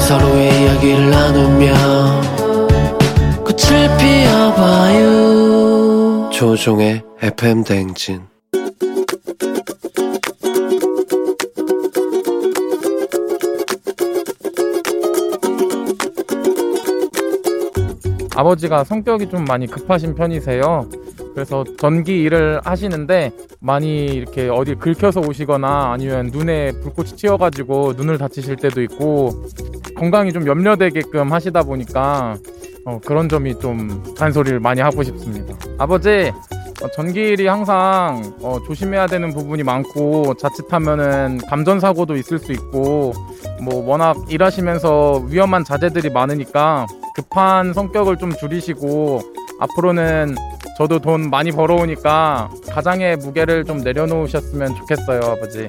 서로의 이야기를 나누며 꽃을 피워봐요. 조종의 에프엠 대행진. 아버지가 성격이 좀 많이 급하신 편이세요. 그래서 전기 일을 하시는데 많이 이렇게 어디 긁혀서 오시거나 아니면 눈에 불꽃이 튀어가지고 눈을 다치실 때도 있고, 건강이 좀 염려되게끔 하시다 보니까 어 그런 점이 좀 잔소리를 많이 하고 싶습니다. 아버지, 어 전기 일이 항상 어 조심해야 되는 부분이 많고, 자칫하면은 감전사고도 있을 수 있고, 뭐 워낙 일하시면서 위험한 자재들이 많으니까 급한 성격을 좀 줄이시고, 앞으로는 저도 돈 많이 벌어오니까 가장의 무게를 좀 내려놓으셨으면 좋겠어요, 아버지.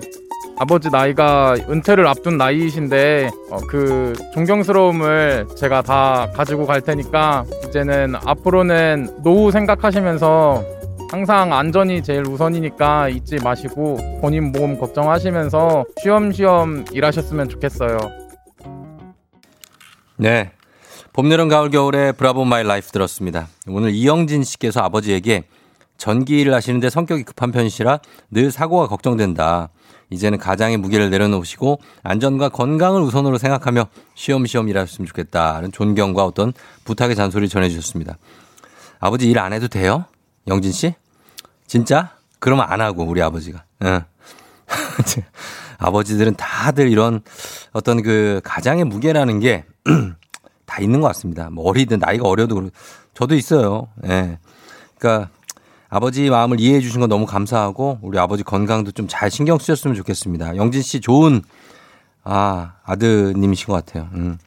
아버지 나이가 은퇴를 앞둔 나이이신데 어, 그 존경스러움을 제가 다 가지고 갈 테니까 이제는 앞으로는 노후 생각하시면서 항상 안전이 제일 우선이니까 잊지 마시고 본인 몸 걱정하시면서 쉬엄쉬엄 일하셨으면 좋겠어요. 네. 봄, 여름, 가을, 겨울에 브라보 마이 라이프 들었습니다. 오늘 이영진 씨께서 아버지에게 전기 일을 하시는데 성격이 급한 편이시라 늘 사고가 걱정된다. 이제는 가장의 무게를 내려놓으시고 안전과 건강을 우선으로 생각하며 쉬엄쉬엄 일하셨으면 좋겠다는 존경과 어떤 부탁의 잔소리 전해주셨습니다. 아버지 일 안 해도 돼요? 영진 씨? 진짜? 그러면 안 하고 우리 아버지가. 응. 아버지들은 다들 이런 어떤 그 가장의 무게라는 게 다 있는 것 같습니다. 뭐 어리든 나이가 어려도 그렇고 저도 있어요. 예. 그러니까 아버지 마음을 이해해 주신 건 너무 감사하고 우리 아버지 건강도 좀 잘 신경 쓰셨으면 좋겠습니다. 영진 씨 좋은 아, 아드님이신 것 같아요. 음.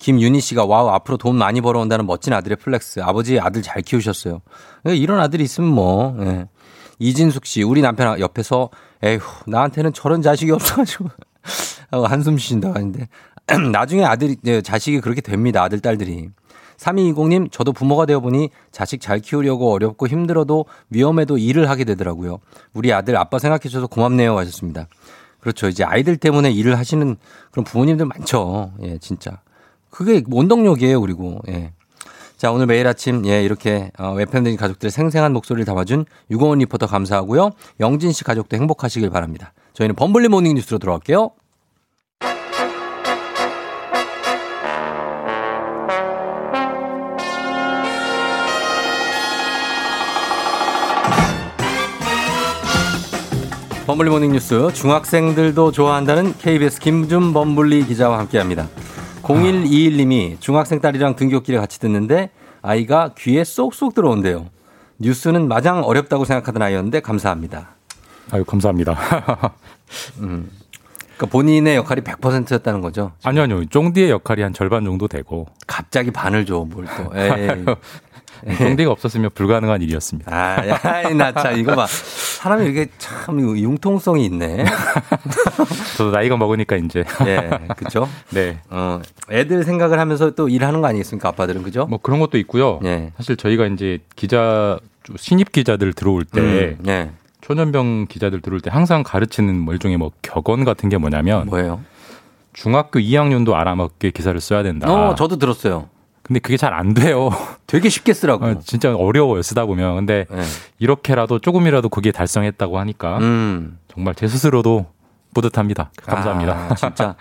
김윤희 씨가 와우, 앞으로 돈 많이 벌어온다는 멋진 아들의 플렉스. 아버지 아들 잘 키우셨어요. 이런 아들이 있으면 뭐. 예. 이진숙 씨, 우리 남편 옆에서 에휴 나한테는 저런 자식이 없어가지고 한숨 쉬신다고 하는데. 나중에 아들이, 자식이 그렇게 됩니다. 아들, 딸들이. 삼이이공님, 저도 부모가 되어보니 자식 잘 키우려고 어렵고 힘들어도 위험해도 일을 하게 되더라고요. 우리 아들, 아빠 생각해줘서 고맙네요. 하셨습니다. 그렇죠. 이제 아이들 때문에 일을 하시는 그런 부모님들 많죠. 예, 진짜. 그게 원동력이에요. 그리고, 예. 자, 오늘 매일 아침, 예, 이렇게, 어, 웹팸 가족들의 생생한 목소리를 담아준 유고원 리포터 감사하고요. 영진 씨 가족도 행복하시길 바랍니다. 저희는 범블리 모닝 뉴스로 돌아올게요. 범블리 모닝 뉴스, 중학생들도 좋아한다는 케이비에스 김준 범블리 기자와 함께합니다. 공일이일님이 중학생 딸이랑 등굣길에 같이 듣는데 아이가 귀에 쏙쏙 들어온대요. 뉴스는 마냥 어렵다고 생각하던 아이였는데 감사합니다. 아유, 감사합니다. 음, 그러니까 본인의 역할이 백 퍼센트였다는 거죠? 아니요, 아니요. 쫑디의 역할이 한 절반 정도 되고. 갑자기 반을 줘, 뭘 또. 에이. 쫑디가 없었으면 불가능한 일이었습니다. 아, 야, 나 참, 이거 봐. 사람이 이게 참 융통성이 있네. 저도 나이가 먹으니까 이제. 예, 그죠? 네. 어, 애들 생각을 하면서 또 일하는 거 아니겠습니까? 아빠들은, 그죠? 뭐 그런 것도 있고요. 예. 사실 저희가 이제 기자, 신입 기자들 들어올 때. 음, 예. 초년병 기자들 들어올 때 항상 가르치는 뭐 일종의 뭐 격언 같은 게 뭐냐면. 뭐예요? 중학교 이 학년도 알아먹게 기사를 써야 된다. 어, 저도 들었어요. 근데 그게 잘 안 돼요. 되게 쉽게 쓰라고. 어, 진짜 어려워요, 쓰다 보면. 근데 네. 이렇게라도 조금이라도 거기에 달성했다고 하니까 음. 정말 제 스스로도 뿌듯합니다. 감사합니다. 아, 진짜.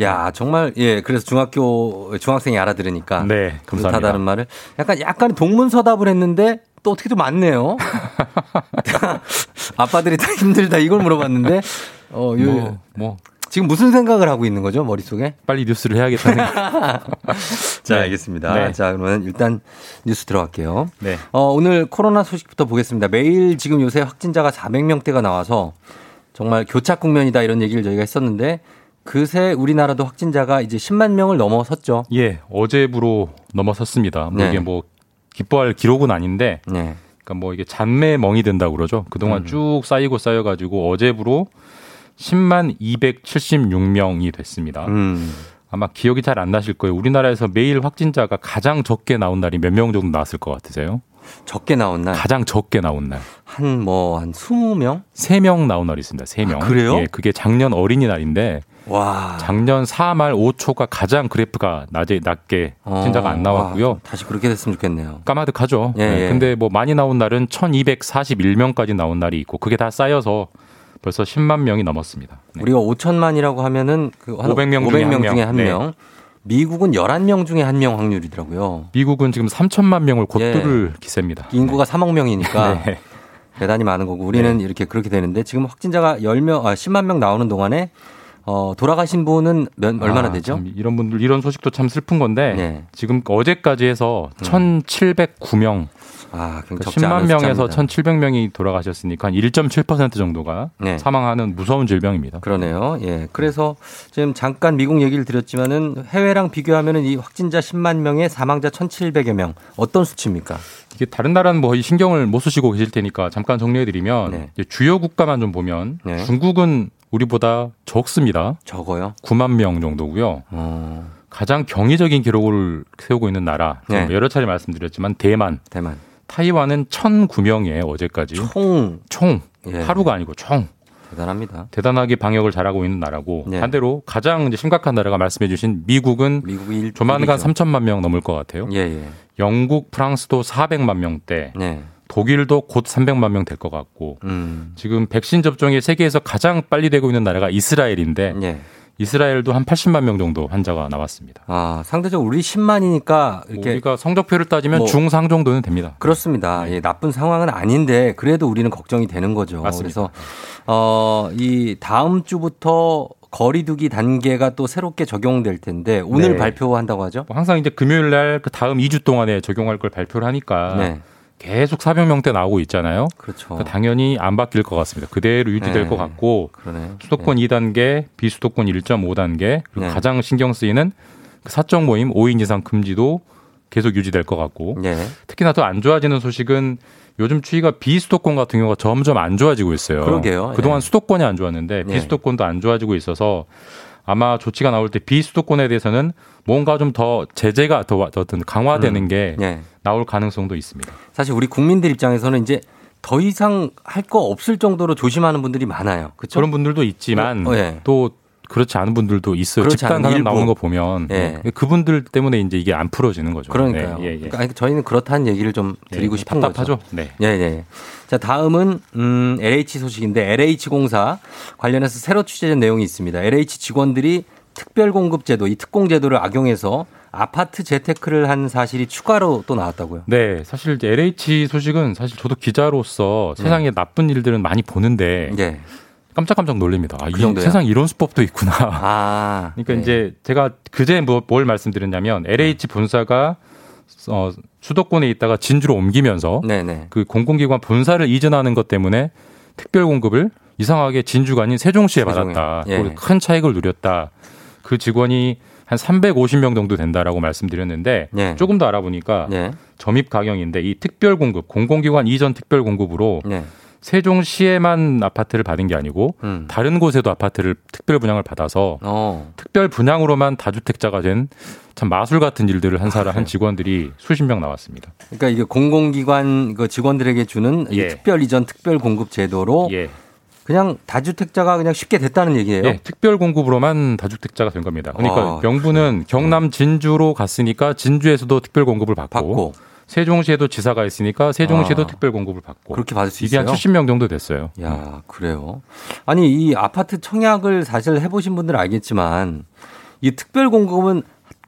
야, 정말 예. 그래서 중학교 중학생이 알아들으니까 네, 감사하다는 말을 약간 약간 동문서답을 했는데 또 어떻게 좀 많네요. 아빠들이 다 힘들다 이걸 물어봤는데 어, 요, 뭐, 뭐. 지금 무슨 생각을 하고 있는 거죠? 머릿속에? 빨리 뉴스를 해야겠다는. 자, 네. 알겠습니다. 네. 자, 그러면 일단 뉴스 들어갈게요. 네. 어, 오늘 코로나 소식부터 보겠습니다. 매일 지금 요새 확진자가 사백 명대가 나와서 정말 교착 국면이다 이런 얘기를 저희가 했었는데 그새 우리나라도 확진자가 이제 십만 명을 넘어섰죠. 예, 어제부로 넘어섰습니다. 뭐 네. 이게 뭐 기뻐할 기록은 아닌데, 네. 그러니까 뭐 이게 잔매멍이 된다고 그러죠. 그동안 음. 쭉 쌓이고 쌓여가지고 어제부로 십만 이백칠십육 명이 됐습니다. 음. 아마 기억이 잘 안 나실 거예요. 우리나라에서 매일 확진자가 가장 적게 나온 날이 몇 명 정도 나왔을 것 같으세요? 적게 나온 날? 가장 적게 나온 날. 한 뭐, 한 스무 명? 세 명 나온 날이 있습니다. 세 명. 아, 그래요? 예, 그게 작년 어린이날인데, 와. 작년 사월 말에 오초가 가장 그래프가 낮에, 낮게 확진자가 어, 안 나왔고요. 와, 다시 그렇게 됐으면 좋겠네요. 까마득하죠. 예, 예. 예, 근데 뭐 많이 나온 날은 천이백사십일 명까지 나온 날이 있고, 그게 다 쌓여서 벌써 십만 명이 넘었습니다. 네. 우리가 오천만이라고 하면은 그 한 오백 명, 오백 명 중에 한 명. 명. 네. 미국은 열한 명 중에 한 명 확률이더라고요. 미국은 지금 삼천만 명을 곧 뚫을 예. 기세입니다. 인구가 네. 삼억 명이니까 네. 대단히 많은 거고 우리는 네. 이렇게 그렇게 되는데 지금 확진자가 십 명, 아, 십만 명 나오는 동안에 어, 돌아가신 분은 몇, 얼마나 아, 되죠? 이런 분들, 이런 소식도 참 슬픈 건데 네. 지금 어제까지 해서 음. 천칠백구 명. 아, 그러니까 십만 명에서 천칠백 명이 돌아가셨으니까 한 일 점 칠 퍼센트 정도가 네. 사망하는 무서운 질병입니다. 그러네요. 예. 그래서 지금 잠깐 미국 얘기를 드렸지만은 해외랑 비교하면은 이 확진자 십만 명에 사망자 천칠백여 명. 어떤 수치입니까? 이게 다른 나라는 뭐 신경을 못 쓰시고 계실 테니까 잠깐 정리해드리면 네. 주요 국가만 좀 보면 네. 중국은 우리보다 적습니다. 적어요? 구만 명 정도고요. 어. 가장 경이적인 기록을 세우고 있는 나라. 네. 여러 차례 말씀드렸지만 대만. 대만. 타이완은 천구 명이에요. 어제까지. 총. 총. 예. 하루가 아니고 총. 대단합니다. 대단하게 방역을 잘하고 있는 나라고. 예. 반대로 가장 이제 심각한 나라가 말씀해 주신 미국은 미국이 조만간 삼천만 명 넘을 것 같아요. 예예. 영국, 프랑스도 사백만 명대. 예. 독일도 곧 삼백만 명 될 것 같고. 음. 지금 백신 접종이 세계에서 가장 빨리 되고 있는 나라가 이스라엘인데 예. 이스라엘도 한 팔십만 명 정도 환자가 나왔습니다. 아, 상대적으로 우리 십만이니까 이렇게 우리가 성적표를 따지면 뭐, 중상 정도는 됩니다. 그렇습니다. 예, 나쁜 상황은 아닌데 그래도 우리는 걱정이 되는 거죠. 맞습니다. 그래서 어, 이 다음 주부터 거리두기 단계가 또 새롭게 적용될 텐데 오늘 네. 발표한다고 하죠? 항상 이제 금요일 날 그 다음 이 주 동안에 적용할 걸 발표를 하니까 네. 계속 사백 명대 나오고 있잖아요. 그렇죠. 그러니까 당연히 안 바뀔 것 같습니다. 그대로 유지될 네. 것 같고 그러네요. 수도권 네. 이 단계, 비수도권 일 점 오 단계 그리고 네. 가장 신경 쓰이는 사적 모임 오 인 이상 금지도 계속 유지될 것 같고 네. 특히나 더 안 좋아지는 소식은 요즘 추이가 비수도권 같은 경우가 점점 안 좋아지고 있어요. 그러게요. 그동안 네. 수도권이 안 좋았는데 네. 비수도권도 안 좋아지고 있어서 아마 조치가 나올 때 비수도권에 대해서는 뭔가 좀 더 제재가 더 어떤 강화되는 게 음, 예. 나올 가능성도 있습니다. 사실 우리 국민들 입장에서는 이제 더 이상 할 거 없을 정도로 조심하는 분들이 많아요. 그렇죠? 그런 분들도 있지만 어, 어, 예. 또 그렇지 않은 분들도 있어요. 집단 감염 나오는 거 보면 예. 그분들 때문에 이제 이게 안 풀어지는 거죠. 그러니까요. 네. 예, 예. 그러니까 저희는 그렇다는 얘기를 좀 드리고 예, 싶은 답답하죠. 거죠. 답답하죠. 네. 예, 예. 자, 다음은 음, 엘에이치 소식인데 엘에이치 공사 관련해서 새로 취재된 내용이 있습니다. 엘에이치 직원들이 특별공급제도, 이 특공제도를 악용해서 아파트 재테크를 한 사실이 추가로 또 나왔다고요? 네. 사실 이제 엘에이치 소식은 사실 저도 기자로서 네. 세상에 나쁜 일들은 많이 보는데 네. 깜짝깜짝 놀랍니다. 아, 그 이 세상 이런 수법도 있구나. 아, 그러니까 네. 이제 제가 그제 뭐, 뭘 말씀드렸냐면 엘에이치 본사가 어, 수도권에 있다가 진주로 옮기면서 네, 네. 그 공공기관 본사를 이전하는 것 때문에 특별공급을 이상하게 진주가 아닌 세종시에 세종에. 받았다. 예. 큰 차익을 누렸다. 그 직원이 한 삼백오십 명 정도 된다라고 말씀드렸는데 네. 조금 더 알아보니까 네. 점입 가경인데 이 특별 공급 공공기관 이전 특별 공급으로 네. 세종시에만 아파트를 받은 게 아니고 음. 다른 곳에도 아파트를 특별 분양을 받아서 오. 특별 분양으로만 다주택자가 된 참 마술 같은 일들을 한 사람 한 직원들이 수십 명 나왔습니다. 그러니까 이게 공공기관 그 직원들에게 주는 예. 특별 이전 특별 공급 제도로. 예. 그냥 다주택자가 그냥 쉽게 됐다는 얘기예요? 네. 특별 공급으로만 다주택자가 된 겁니다. 그러니까 아, 명분은 경남 진주로 갔으니까 진주에서도 특별 공급을 받고, 받고. 세종시에도 지사가 있으니까 세종시에도 아, 특별 공급을 받고 그렇게 받을 수 있어요? 이게 한 칠십 명 정도 됐어요. 야, 그래요? 아니 이 아파트 청약을 사실 해보신 분들은 알겠지만 이 특별 공급은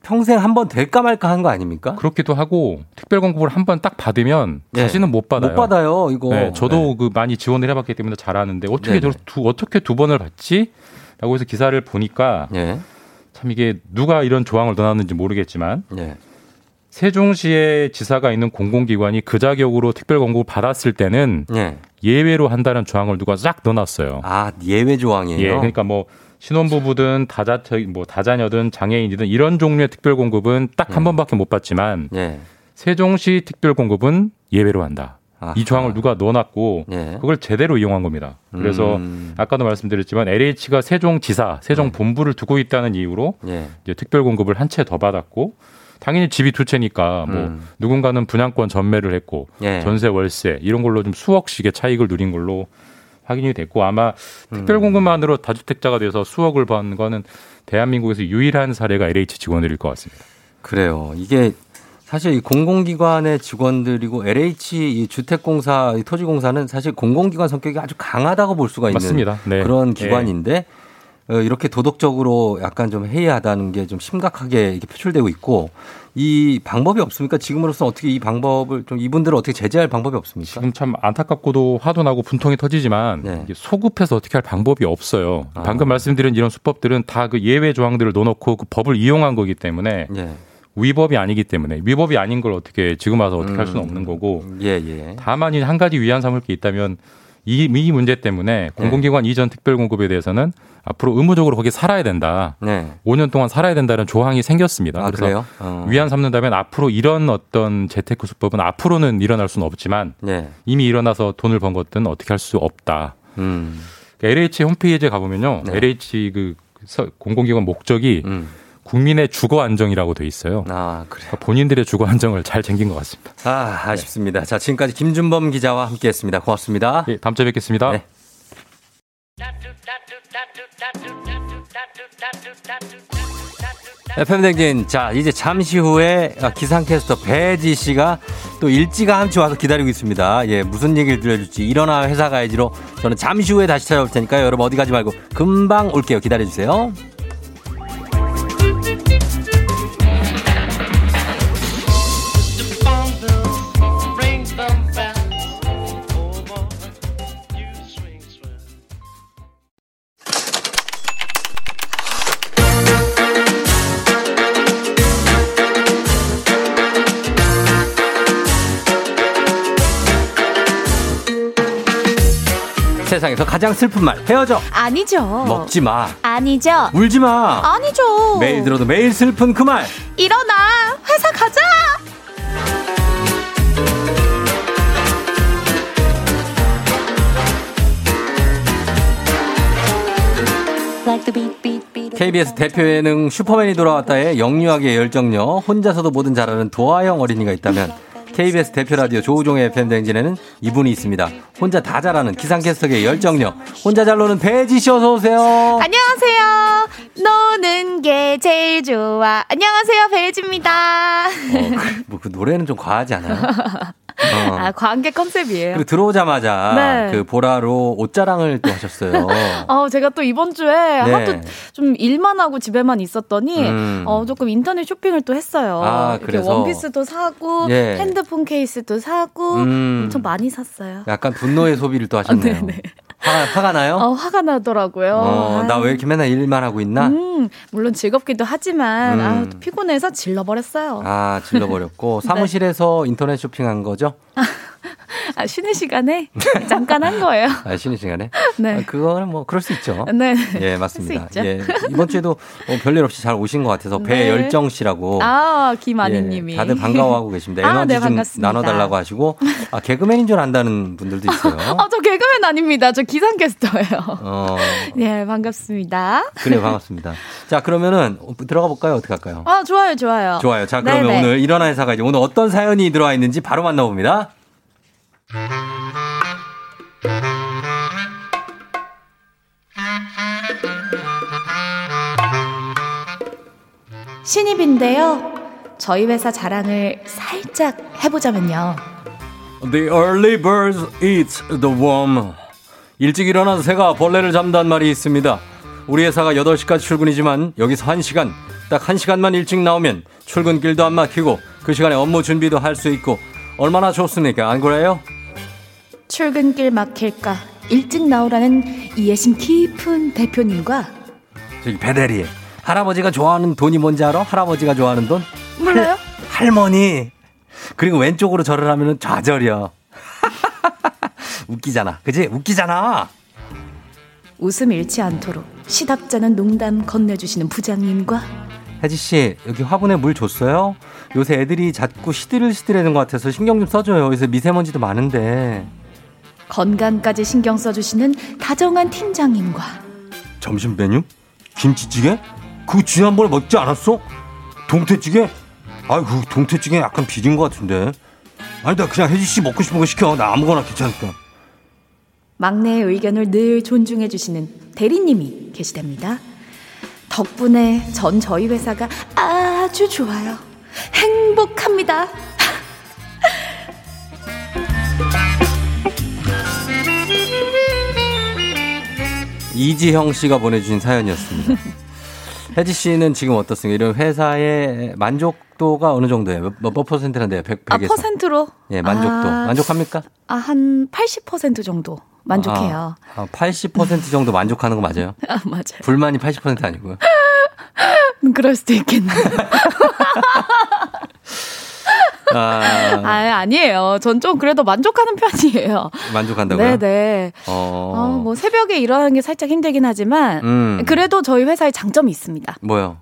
평생 한번 될까 말까 한 거 아닙니까? 그렇기도 하고 특별 공급을 한번 딱 받으면 네. 다시는 못 받아요. 못 받아요, 이거. 네, 저도 네. 그 많이 지원을 해봤기 때문에 잘 아는데 어떻게 두 어떻게 두 번을 받지? 라고 해서 기사를 보니까 예. 참 이게 누가 이런 조항을 넣어놨는지 모르겠지만 예. 세종시의 지사가 있는 공공기관이 그 자격으로 특별 공고를 받았을 때는 예. 예외로 한다는 조항을 누가 쫙 넣어놨어요. 아, 예외 조항이에요? 예, 그러니까 뭐 신혼부부든 다자, 뭐 다자녀든 장애인이든 이런 종류의 특별 공급은 딱 한 음. 번밖에 못 받지만 예. 세종시 특별 공급은 예외로 한다. 아하. 이 조항을 누가 넣어놨고 예. 그걸 제대로 이용한 겁니다. 그래서 음. 아까도 말씀드렸지만 엘에이치가 세종지사, 세종본부를 두고 있다는 이유로 예. 이제 특별 공급을 한 채 더 받았고 당연히 집이 두 채니까 뭐 음. 누군가는 분양권 전매를 했고 예. 전세 월세 이런 걸로 좀 수억씩의 차익을 누린 걸로 확인이 됐고 아마 음. 특별공급만으로 다주택자가 돼서 수억을 번 거는 대한민국에서 유일한 사례가 엘에이치 직원들일 것 같습니다. 그래요. 이게 사실 이 공공기관의 직원들이고 엘에이치 이 주택공사, 이 토지공사는 사실 공공기관 성격이 아주 강하다고 볼 수가 있는 맞습니다. 네. 그런 기관인데 네. 이렇게 도덕적으로 약간 좀 해이하다는 게 좀 심각하게 이렇게 표출되고 있고 이 방법이 없습니까? 지금으로서 어떻게 이 방법을 좀 이분들을 어떻게 제재할 방법이 없습니까? 지금 참 안타깝고도 화도 나고 분통이 터지지만 네. 소급해서 어떻게 할 방법이 없어요. 아. 방금 말씀드린 이런 수법들은 다 그 예외 조항들을 넣어놓고 그 법을 이용한 거기 때문에 네. 위법이 아니기 때문에 위법이 아닌 걸 어떻게 지금 와서 어떻게 음. 할 수는 없는 거고 예, 예. 다만 한 가지 위안 삼을 게 있다면 이, 이 문제 때문에 공공기관 네. 이전 특별공급에 대해서는 앞으로 의무적으로 거기 살아야 된다. 네. 오 년 동안 살아야 된다는 조항이 생겼습니다. 아, 그래서 그래요? 어. 위안 삼는다면 앞으로 이런 어떤 재테크 수법은 앞으로는 일어날 수는 없지만 네. 이미 일어나서 돈을 번 것들은 어떻게 할 수 없다. 음. 그러니까 엘에이치 홈페이지에 가보면요. 네. 엘에이치 그 공공기관 목적이 음. 국민의 주거 안정이라고 돼 있어요. 아, 그래요. 그러니까 본인들의 주거 안정을 잘 챙긴 것 같습니다. 아, 아쉽습니다. 네. 자, 지금까지 김준범 기자와 함께했습니다. 고맙습니다. 예, 다음 주에 뵙겠습니다. 네. 에프엠 댕진. 자, 이제 잠시 후에 기상캐스터 배지 씨가 또 일찌감치 와서 기다리고 있습니다. 예, 무슨 얘기를 들려줄지 일어나 회사 가야지로 저는 잠시 후에 다시 찾아올 테니까요. 여러분 어디 가지 말고 금방 올게요. 기다려주세요. 세상에서 가장 슬픈 말 헤어져 아니죠 먹지마 아니죠 울지마 아니죠 매일 들어도 매일 슬픈 그 말 일어나 회사 가자 케이비에스 대표 예능 슈퍼맨이 돌아왔다에 영유아계 열정녀 혼자서도 뭐든 잘하는 도아형 어린이가 있다면 케이비에스 대표 라디오 조우종의 에프엠 대행진에는 이분이 있습니다. 혼자 다 잘하는 기상캐스터의 열정녀. 혼자 잘 노는 배지 씨 어서 오세요. 안녕하세요. 노는 게 제일 좋아. 안녕하세요. 배지입니다. 어, 그, 뭐, 그 노래는 좀 과하지 않아요? 어. 아, 과한 게 컨셉이에요. 그리고 들어오자마자 네. 그 보라로 옷자랑을 또 하셨어요. 어, 제가 또 이번 주에 네. 하도 좀 일만 하고 집에만 있었더니 음. 어, 조금 인터넷 쇼핑을 또 했어요. 아, 이렇게 그래서. 원피스도 사고 예. 핸드폰 케이스도 사고 음. 엄청 많이 샀어요. 약간 분노의 소비를 또 하셨네요. 아, 화가, 화가 나요? 어, 화가 나더라고요. 어, 나 왜 이렇게 맨날 일만 하고 있나? 음, 물론 즐겁기도 하지만 음. 아, 피곤해서 질러버렸어요. 아, 질러버렸고 네. 사무실에서 인터넷 쇼핑한 거죠? 아, 쉬는 시간에 잠깐 한 거예요. 아, 쉬는 시간에? 네. 아, 그거는 뭐 그럴 수 있죠. 네. 예, 맞습니다. 예, 이번 주에도 뭐 별일 없이 잘 오신 것 같아서 네. 배열정 씨라고. 아, 김아니님이. 예, 다들 반가워하고 계십니다. 에너지 아, 네, 좀 반갑습니다. 나눠달라고 하시고 아, 개그맨인 줄 안다는 분들도 있어요. 아, 저 개그맨 아닙니다. 저 기상캐스터예요. 어. 예, 반갑습니다. 그래요, 반갑습니다. 자, 그러면은 들어가 볼까요? 어떻게 할까요? 아, 좋아요, 좋아요. 좋아요. 자, 그러면 네네. 오늘 일어나 회사가 이제 오늘 어떤 사연이 들어와 있는지 바로 만나봅니다. 신입인데요. 저희 회사 자랑을 살짝 해보자면요. The early bird eats the worm. 일찍 일어난 새가 벌레를 잡는다는 말이 있습니다. 우리 회사가 여덟 시까지 출근이지만 여기서 한 시간, 딱 한 시간만 일찍 나오면 출근길도 안 막히고 그 시간에 업무 준비도 할 수 있고 얼마나 좋습니까? 안 그래요? 출근길 막힐까 일찍 나오라는 이해심 깊은 대표님과 저기 배대리. 할아버지가 좋아하는 돈이 뭔지 알아? 할아버지가 좋아하는 돈? 몰라요? 할, 할머니. 그리고 왼쪽으로 절을 하면은 좌절이야. 웃기잖아. 그지? 웃기잖아. 웃음 잃지 않도록 시답잖은 농담 건네주시는 부장님과 혜지씨 여기 화분에 물 줬어요? 요새 애들이 자꾸 시들시들해는 것 같아서 신경 좀 써줘요. 요새 미세먼지도 많은데. 건강까지 신경 써주시는 다정한 팀장님과 점심 메뉴? 김치찌개? 그거 지난번에 먹지 않았어? 동태찌개? 아이고 동태찌개 약간 비린 것 같은데. 아니다 그냥 혜지씨 먹고 싶은 거 시켜. 나 아무거나 괜찮을까. 막내의 의견을 늘 존중해 주시는 대리님이 계시답니다. 덕분에 전 저희 회사가 아주 좋아요. 행복합니다. 이지형 씨가 보내주신 사연이었습니다. 혜지 씨는 지금 어떻습니까? 이런 회사의 만족도가 어느 정도예요? 몇, 몇 퍼센트인데요? 백, 백에서. 아, 퍼센트로? 예, 만족도. 아, 만족합니까? 아, 한 팔십 퍼센트 정도. 만족해요. 아, 아, 팔십 퍼센트 정도 만족하는 거 맞아요? 아, 맞아요. 불만이 팔십 퍼센트 아니고요. 그럴 수도 있겠네. 아, 아, 아니에요. 전 좀 그래도 만족하는 편이에요. 만족한다고요? 네네. 어... 어, 뭐 새벽에 일어나는 게 살짝 힘들긴 하지만 음. 그래도 저희 회사에 장점이 있습니다. 뭐요?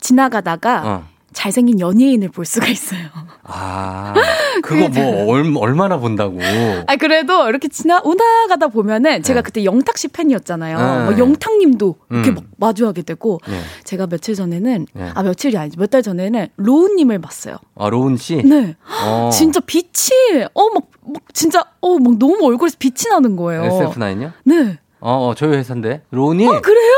지나가다가 어. 잘생긴 연예인을 볼 수가 있어요. 아, 그거 뭐 얼, 얼마나 본다고. 아, 그래도 이렇게 지나 오나가다 보면은 제가 네. 그때 영탁 씨 팬이었잖아요. 네. 뭐 영탁님도 음. 이렇게 막 마주하게 되고 네. 제가 며칠 전에는 네. 아 며칠이 아니지 몇 달 전에는 로운님을 봤어요. 아, 로운 씨? 네. 어. 진짜 빛이 어 막 막 진짜 어 막 너무 얼굴에서 빛이 나는 거예요. 에스에프나인요? 네. 어, 저희 회사인데 로운이. 어, 그래요?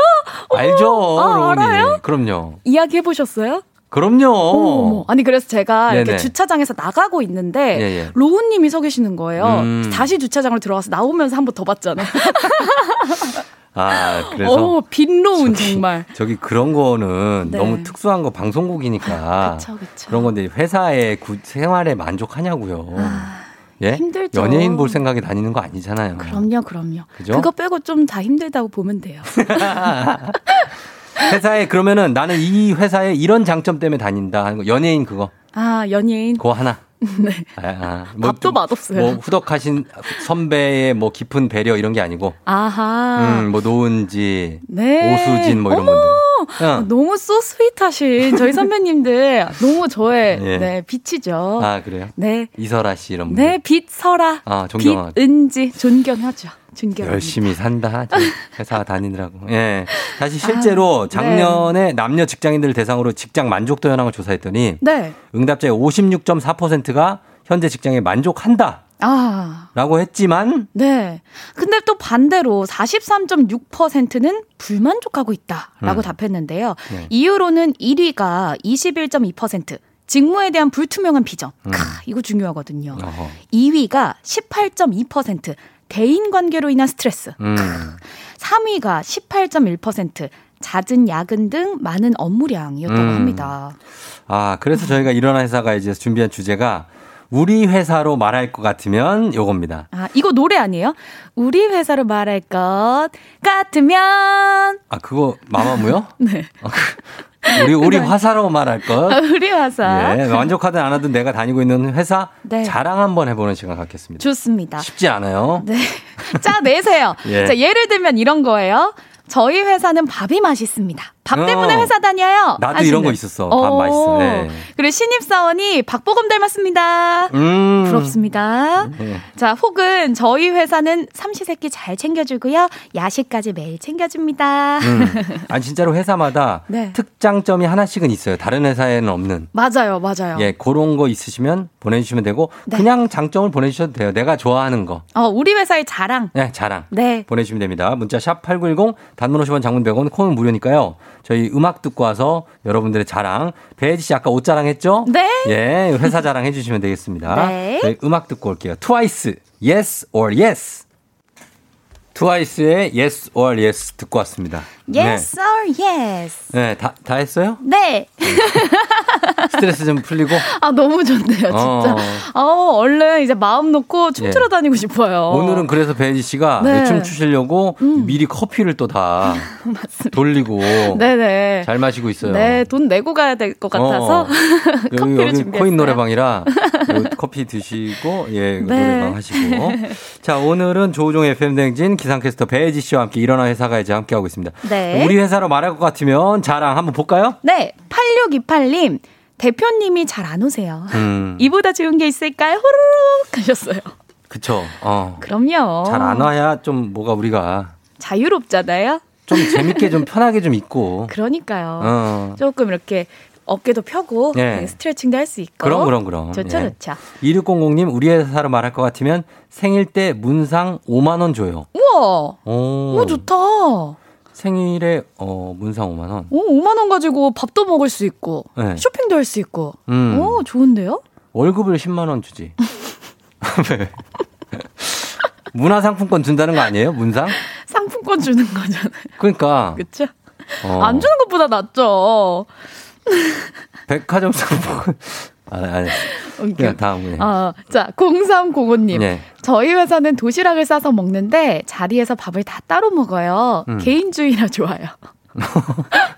알죠, 아, 로운이. 알아요? 그럼요. 이야기 해보셨어요? 그럼요. 어머머. 아니 그래서 제가 네네. 이렇게 주차장에서 나가고 있는데 예예. 로우님이 서 계시는 거예요. 음. 다시 주차장으로 들어가서 나오면서 한 번 더 봤잖아요. 아 그래서 어, 빛로운 저기, 정말. 저기 그런 거는 네. 너무 특수한 거 방송국이니까 그쵸, 그쵸. 그런 건데 회사의 구, 생활에 만족하냐고요. 아, 예? 힘들죠. 연예인 볼 생각에 다니는 거 아니잖아요. 그럼요, 그럼요. 그죠? 그거 빼고 좀 다 힘들다고 보면 돼요. 회사에 그러면은 나는 이 회사에 이런 장점 때문에 다닌다 하는 거 연예인 그거 아 연예인 그거 하나 네 아, 아. 뭐, 밥도 맛없어요. 뭐 후덕하신 선배의 뭐 깊은 배려 이런 게 아니고 아하 음, 뭐 노은지 네. 오수진 뭐 이런 어머! 분들 응. 너무 소 스윗하신 저희 선배님들 너무 저의 예. 네 빛이죠. 아 그래요? 네 이설아 씨 이런 분들 네 빛설아 아 존경하죠. 빛은지 존경하죠. 존경합니다. 열심히 산다 회사 다니느라고. 예 사실 실제로 아, 작년에 네. 남녀 직장인들 대상으로 직장 만족도 현황을 조사했더니 네. 응답자의 오십육 점 사 퍼센트가 현재 직장에 만족한다. 아. 라고 했지만. 네. 근데 또 반대로 사십삼 점 육 퍼센트는 불만족하고 있다. 라고 음. 답했는데요. 네. 이유로는 일 위가 이십일 점 이 퍼센트. 직무에 대한 불투명한 비전. 음. 캬, 이거 중요하거든요. 어허. 이 위가 십팔 점 이 퍼센트. 대인관계로 인한 스트레스. 음. 삼 위가 십팔 점 일 퍼센트. 잦은 야근 등 많은 업무량이었다고 음. 합니다. 아, 그래서 저희가 일어나 회사가 이제 준비한 주제가 우리 회사로 말할 것 같으면 요겁니다. 아, 이거 노래 아니에요? 우리 회사로 말할 것 같으면. 아, 그거 마마무요? 네. 우리, 우리 화사로 말할 것. 아, 우리 화사. 예, 만족하든 안 하든 내가 다니고 있는 회사 네. 자랑 한번 해보는 시간 갖겠습니다. 좋습니다. 쉽지 않아요. 네. 자, 내세요. 예. 자, 예를 들면 이런 거예요. 저희 회사는 밥이 맛있습니다. 밥 어, 때문에 회사 다녀요. 나도 아시는. 이런 거 있었어. 밥 맛있어. 네. 그리고 신입사원이 박보검 닮았습니다. 음. 부럽습니다. 네. 자, 혹은 저희 회사는 삼시세끼 잘 챙겨주고요. 야식까지 매일 챙겨줍니다. 음. 아니 진짜로 회사마다 네. 특장점이 하나씩은 있어요. 다른 회사에는 없는. 맞아요. 맞아요. 예, 그런 거 있으시면 보내주시면 되고 네. 그냥 장점을 보내주셔도 돼요. 내가 좋아하는 거. 어, 우리 회사의 자랑. 네, 자랑. 네. 보내주시면 됩니다. 문자 샵 팔구일공 단문 오십 원 장문 백 원 콩은 무료니까요. 저희 음악 듣고 와서 여러분들의 자랑. 배혜지 씨 아까 옷 자랑했죠? 네. 예, 회사 자랑 해주시면 되겠습니다. 네. 저희 음악 듣고 올게요. 트와이스, yes or yes. 트와이스의 Yes or Yes 듣고 왔습니다. Yes 네. or Yes. 네, 다, 다 했어요? 네. 스트레스 좀 풀리고? 아, 너무 좋네요, 진짜. 어, 어 얼른 이제 마음 놓고 춤추러 예. 다니고 싶어요. 오늘은 그래서 배지 씨가 네. 춤 추시려고 음. 미리 커피를 또 다 돌리고 네네. 잘 마시고 있어요. 네, 돈 내고 가야 될 것 같아서 어, 커피를 여기 준비했어요. 코인 노래방이라 커피 드시고 예, 네. 노래방 하시고. 자, 오늘은 조우종 에프엠 대행진 기상캐스터 배지 씨와 함께 일어나 회사가야지 함께하고 있습니다. 네. 우리 회사로 말할 것 같으면 자랑 한번 볼까요? 네. 팔육이팔 님. 대표님이 잘 안 오세요. 음. 이보다 좋은 게 있을까요? 호로록 하셨어요. 그쵸. 어. 그럼요. 잘 안 와야 좀 뭐가 우리가. 자유롭잖아요. 좀 재밌게 좀 편하게 좀 있고. 그러니까요. 어. 조금 이렇게. 어깨도 펴고 네. 스트레칭도 할 수 있고. 그럼 그럼 그럼. 좋죠 예. 좋죠. 이육공공 님 우리 회사로 말할 것 같으면 생일 때 문상 오만 원 줘요. 우와. 오. 우와 좋다. 생일에 어, 문상 오만 원. 오, 오만 원 가지고 밥도 먹을 수 있고 네. 쇼핑도 할 수 있고. 음. 오 좋은데요? 월급을 십만 원 주지. 문화상품권 준다는 거 아니에요? 문상? 상품권 주는 거잖아요. 그러니까. 그렇죠? 어. 안 주는 것보다 낫죠. 백화점 상품권. 아니, 아니. 그냥 다음에. 아, 자, 공삼공오 님. 네. 저희 회사는 도시락을 싸서 먹는데 자리에서 밥을 다 따로 먹어요. 음. 개인주의라 좋아요.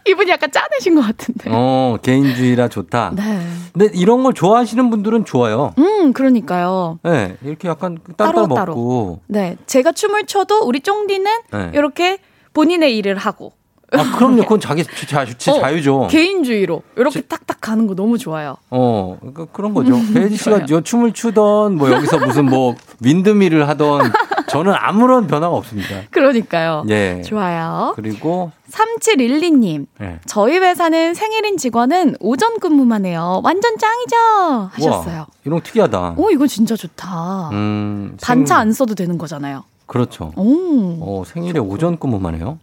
이분이 약간 짜내신 것 같은데. 어, 개인주의라 좋다. 네. 근데 이런 걸 좋아하시는 분들은 좋아요. 음, 그러니까요. 네, 이렇게 약간 따로 따로 먹고. 네, 제가 춤을 춰도 우리 쫑디는 네. 이렇게 본인의 일을 하고. 아, 그럼요. 그건 자기 자유, 제 자유죠. 어, 개인주의로. 이렇게 제, 딱딱 가는 거 너무 좋아요. 어, 그러니까 그런 거죠. 배지 씨가 요 춤을 추던, 뭐 여기서 무슨 뭐 윈드밀을 하던, 저는 아무런 변화가 없습니다. 그러니까요. 예. 좋아요. 그리고. 삼칠일이 님. 예. 저희 회사는 생일인 직원은 오전 근무만 해요. 완전 짱이죠? 하셨어요. 우와, 이런 거 특이하다. 오, 이거 진짜 좋다. 음, 반차 생... 안 써도 되는 거잖아요. 그렇죠. 오. 어, 생일에 좋고. 오전 근무만 해요?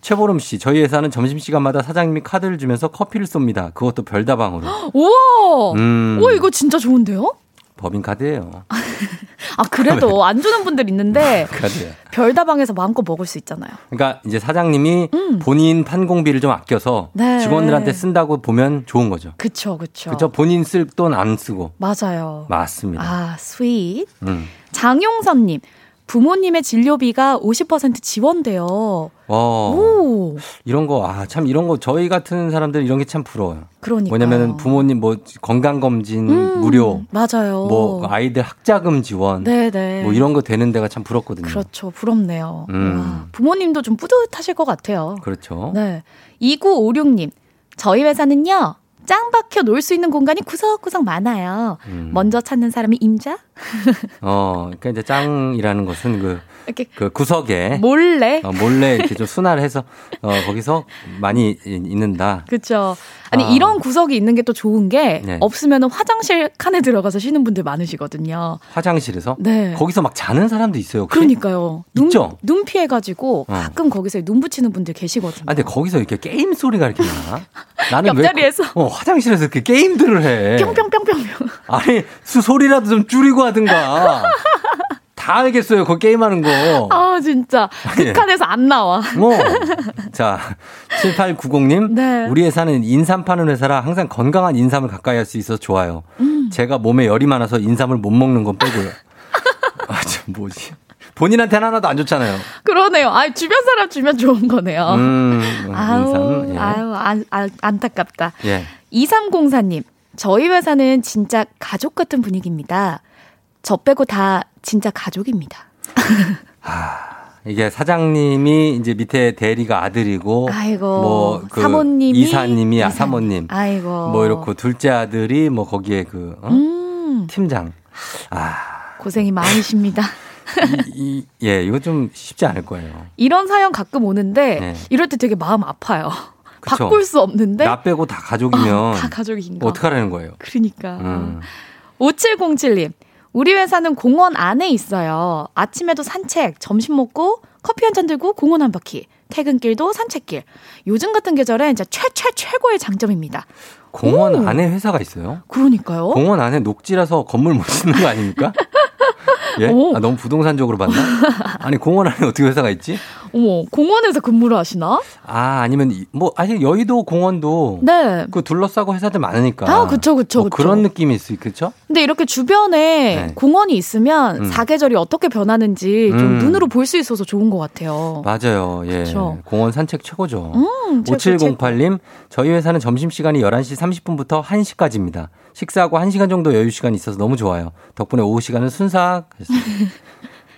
최보름 씨, 저희 회사는 점심시간마다 사장님이 카드를 주면서 커피를 쏩니다. 그것도 별다방으로. 우와! 음. 오, 이거 진짜 좋은데요? 법인카드예요. 아, 그래도 안 주는 분들 있는데 별다방에서 마음껏 먹을 수 있잖아요. 그러니까 이제 사장님이 음. 본인 판공비를 좀 아껴서 네. 직원들한테 쓴다고 보면 좋은 거죠. 그렇죠. 그렇죠. 본인 쓸 돈 안 쓰고. 맞아요. 맞습니다. 아, 스윗. 음. 장용선 님. 부모님의 진료비가 오십 퍼센트 지원돼요. 오. 이런 거, 아, 참 이런 거, 저희 같은 사람들 이런 게 참 부러워요. 그러니까. 왜냐면은 부모님 뭐 건강검진 음, 무료. 맞아요. 뭐 아이들 학자금 지원. 네네. 뭐 이런 거 되는 데가 참 부럽거든요. 그렇죠. 부럽네요. 음. 와, 부모님도 좀 뿌듯하실 것 같아요. 그렇죠. 네. 이구오육 님, 저희 회사는요. 짱 박혀 놀 수 있는 공간이 구석구석 많아요. 음. 먼저 찾는 사람이 임자? 어, 그러니까 이제 짱이라는 것은 그, 이렇게 그 구석에 몰래 어, 몰래 이렇게 좀 순화를 해서 어, 거기서 많이 있는다. 그렇죠. 아니 아. 이런 구석이 있는 게 또 좋은 게 네. 없으면 화장실 칸에 들어가서 쉬는 분들 많으시거든요. 화장실에서? 네. 거기서 막 자는 사람도 있어요. 혹시? 그러니까요. 눈, 있죠? 눈 피해가지고 가끔 어. 거기서 눈 붙이는 분들 계시거든요. 아, 근데 거기서 이렇게 게임 소리가 이렇게 나? 나는 옆자리에서? 왜, 어, 화장실에서 이렇게 게임들을 해. 뿅뿅뿅뿅뿅. 아니 수 소리라도 좀 줄이고 하든가. 다 알겠어요. 그 게임하는 거. 아 진짜. 극한에서 안 나와. 뭐. 자, 칠팔구공 님. 네. 우리 회사는 인삼 파는 회사라 항상 건강한 인삼을 가까이 할 수 있어서 좋아요. 음. 제가 몸에 열이 많아서 인삼을 못 먹는 건 빼고요. 아, 참 뭐지. 본인한테는 하나도 안 좋잖아요. 그러네요. 아, 주변 사람 주면 좋은 거네요. 음, 아유, 인삼, 예. 아유 안, 안, 안타깝다. 예. 이삼공사 님. 저희 회사는 진짜 가족 같은 분위기입니다. 저 빼고 다 진짜 가족입니다. 아, 이게 사장님이 이제 밑에 대리가 아들이고, 아이고, 뭐 그 사모님이 이사님이 이사. 아, 사모님, 아이고, 뭐 이렇고 둘째 아들이 뭐 거기에 그 어? 음. 팀장. 아, 고생이 많으십니다. 이, 이, 예, 이거 좀 쉽지 않을 거예요. 이런 사연 가끔 오는데 네. 이럴 때 되게 마음 아파요. 그쵸? 바꿀 수 없는데 나 빼고 다 가족이면 어, 다 가족인가? 어떡하라는 거예요? 그러니까. 음. 오칠공칠 님. 우리 회사는 공원 안에 있어요. 아침에도 산책, 점심 먹고 커피 한 잔 들고 공원 한 바퀴, 퇴근길도 산책길. 요즘 같은 계절에 진짜 최, 최, 최고의 장점입니다. 공원 오. 안에 회사가 있어요? 그러니까요. 공원 안에 녹지라서 건물 못 짓는 거 아닙니까? 예? 아, 너무 부동산 쪽으로 봤나? 아니, 공원 안에 어떻게 회사가 있지? 어머, 공원에서 근무를 하시나? 아, 아니면, 뭐, 아니, 여의도 공원도. 네. 그 둘러싸고 회사들 많으니까. 아, 그쵸, 그쵸, 뭐 그쵸. 그런 느낌이 있어요, 그쵸? 근데 이렇게 주변에 네. 공원이 있으면 음. 사계절이 어떻게 변하는지 좀 음. 눈으로 볼 수 있어서 좋은 것 같아요. 맞아요, 예. 그쵸? 공원 산책 최고죠. 음, 오칠공팔 님, 저희 회사는 점심시간이 열한 시 삼십 분부터 한 시까지입니다. 식사하고 한 시간 정도 여유시간이 있어서 너무 좋아요. 덕분에 오후 시간은 순삭.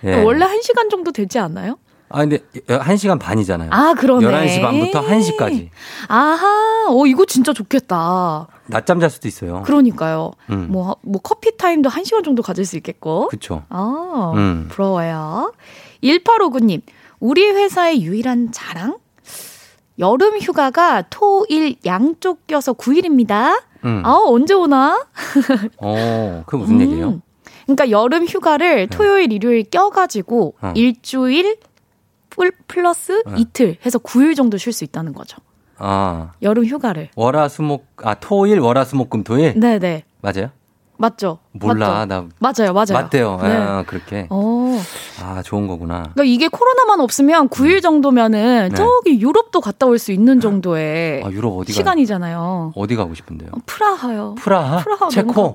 예. 원래 한 시간 정도 되지 않나요? 아, 근데 한 시간 반이잖아요. 아, 그러네. 열한 시 반부터 한 시까지. 아하, 어, 이거 진짜 좋겠다. 낮잠 잘 수도 있어요. 그러니까요. 음. 뭐, 뭐, 커피 타임도 한 시간 정도 가질 수 있겠고. 그쵸. 아, 음. 부러워요. 일팔오구 님, 우리 회사의 유일한 자랑? 여름 휴가가 토, 일, 양쪽 껴서 구 일입니다. 음. 아, 언제 오나? 어, 그게 무슨 음. 얘기예요? 그러니까 여름 휴가를 토요일, 네. 일요일 껴가지고 어. 일주일, 플러스 네. 이틀 해서 구 일 정도 쉴 수 있다는 거죠. 아. 여름 휴가를. 월화수목, 아, 토일, 월화수목금, 토일? 네네. 맞아요? 맞죠? 몰라. 맞죠? 나. 맞아요, 맞아요. 맞대요. 네. 아, 그렇게. 오. 아, 좋은 거구나. 그러니까 이게 코로나만 없으면 구 일 정도면은 네. 저기 유럽도 갔다 올 수 있는 정도의 아, 유럽 어디 시간이잖아요. 어디 가고 싶은데요? 프라하요. 프라하? 프라하 체코?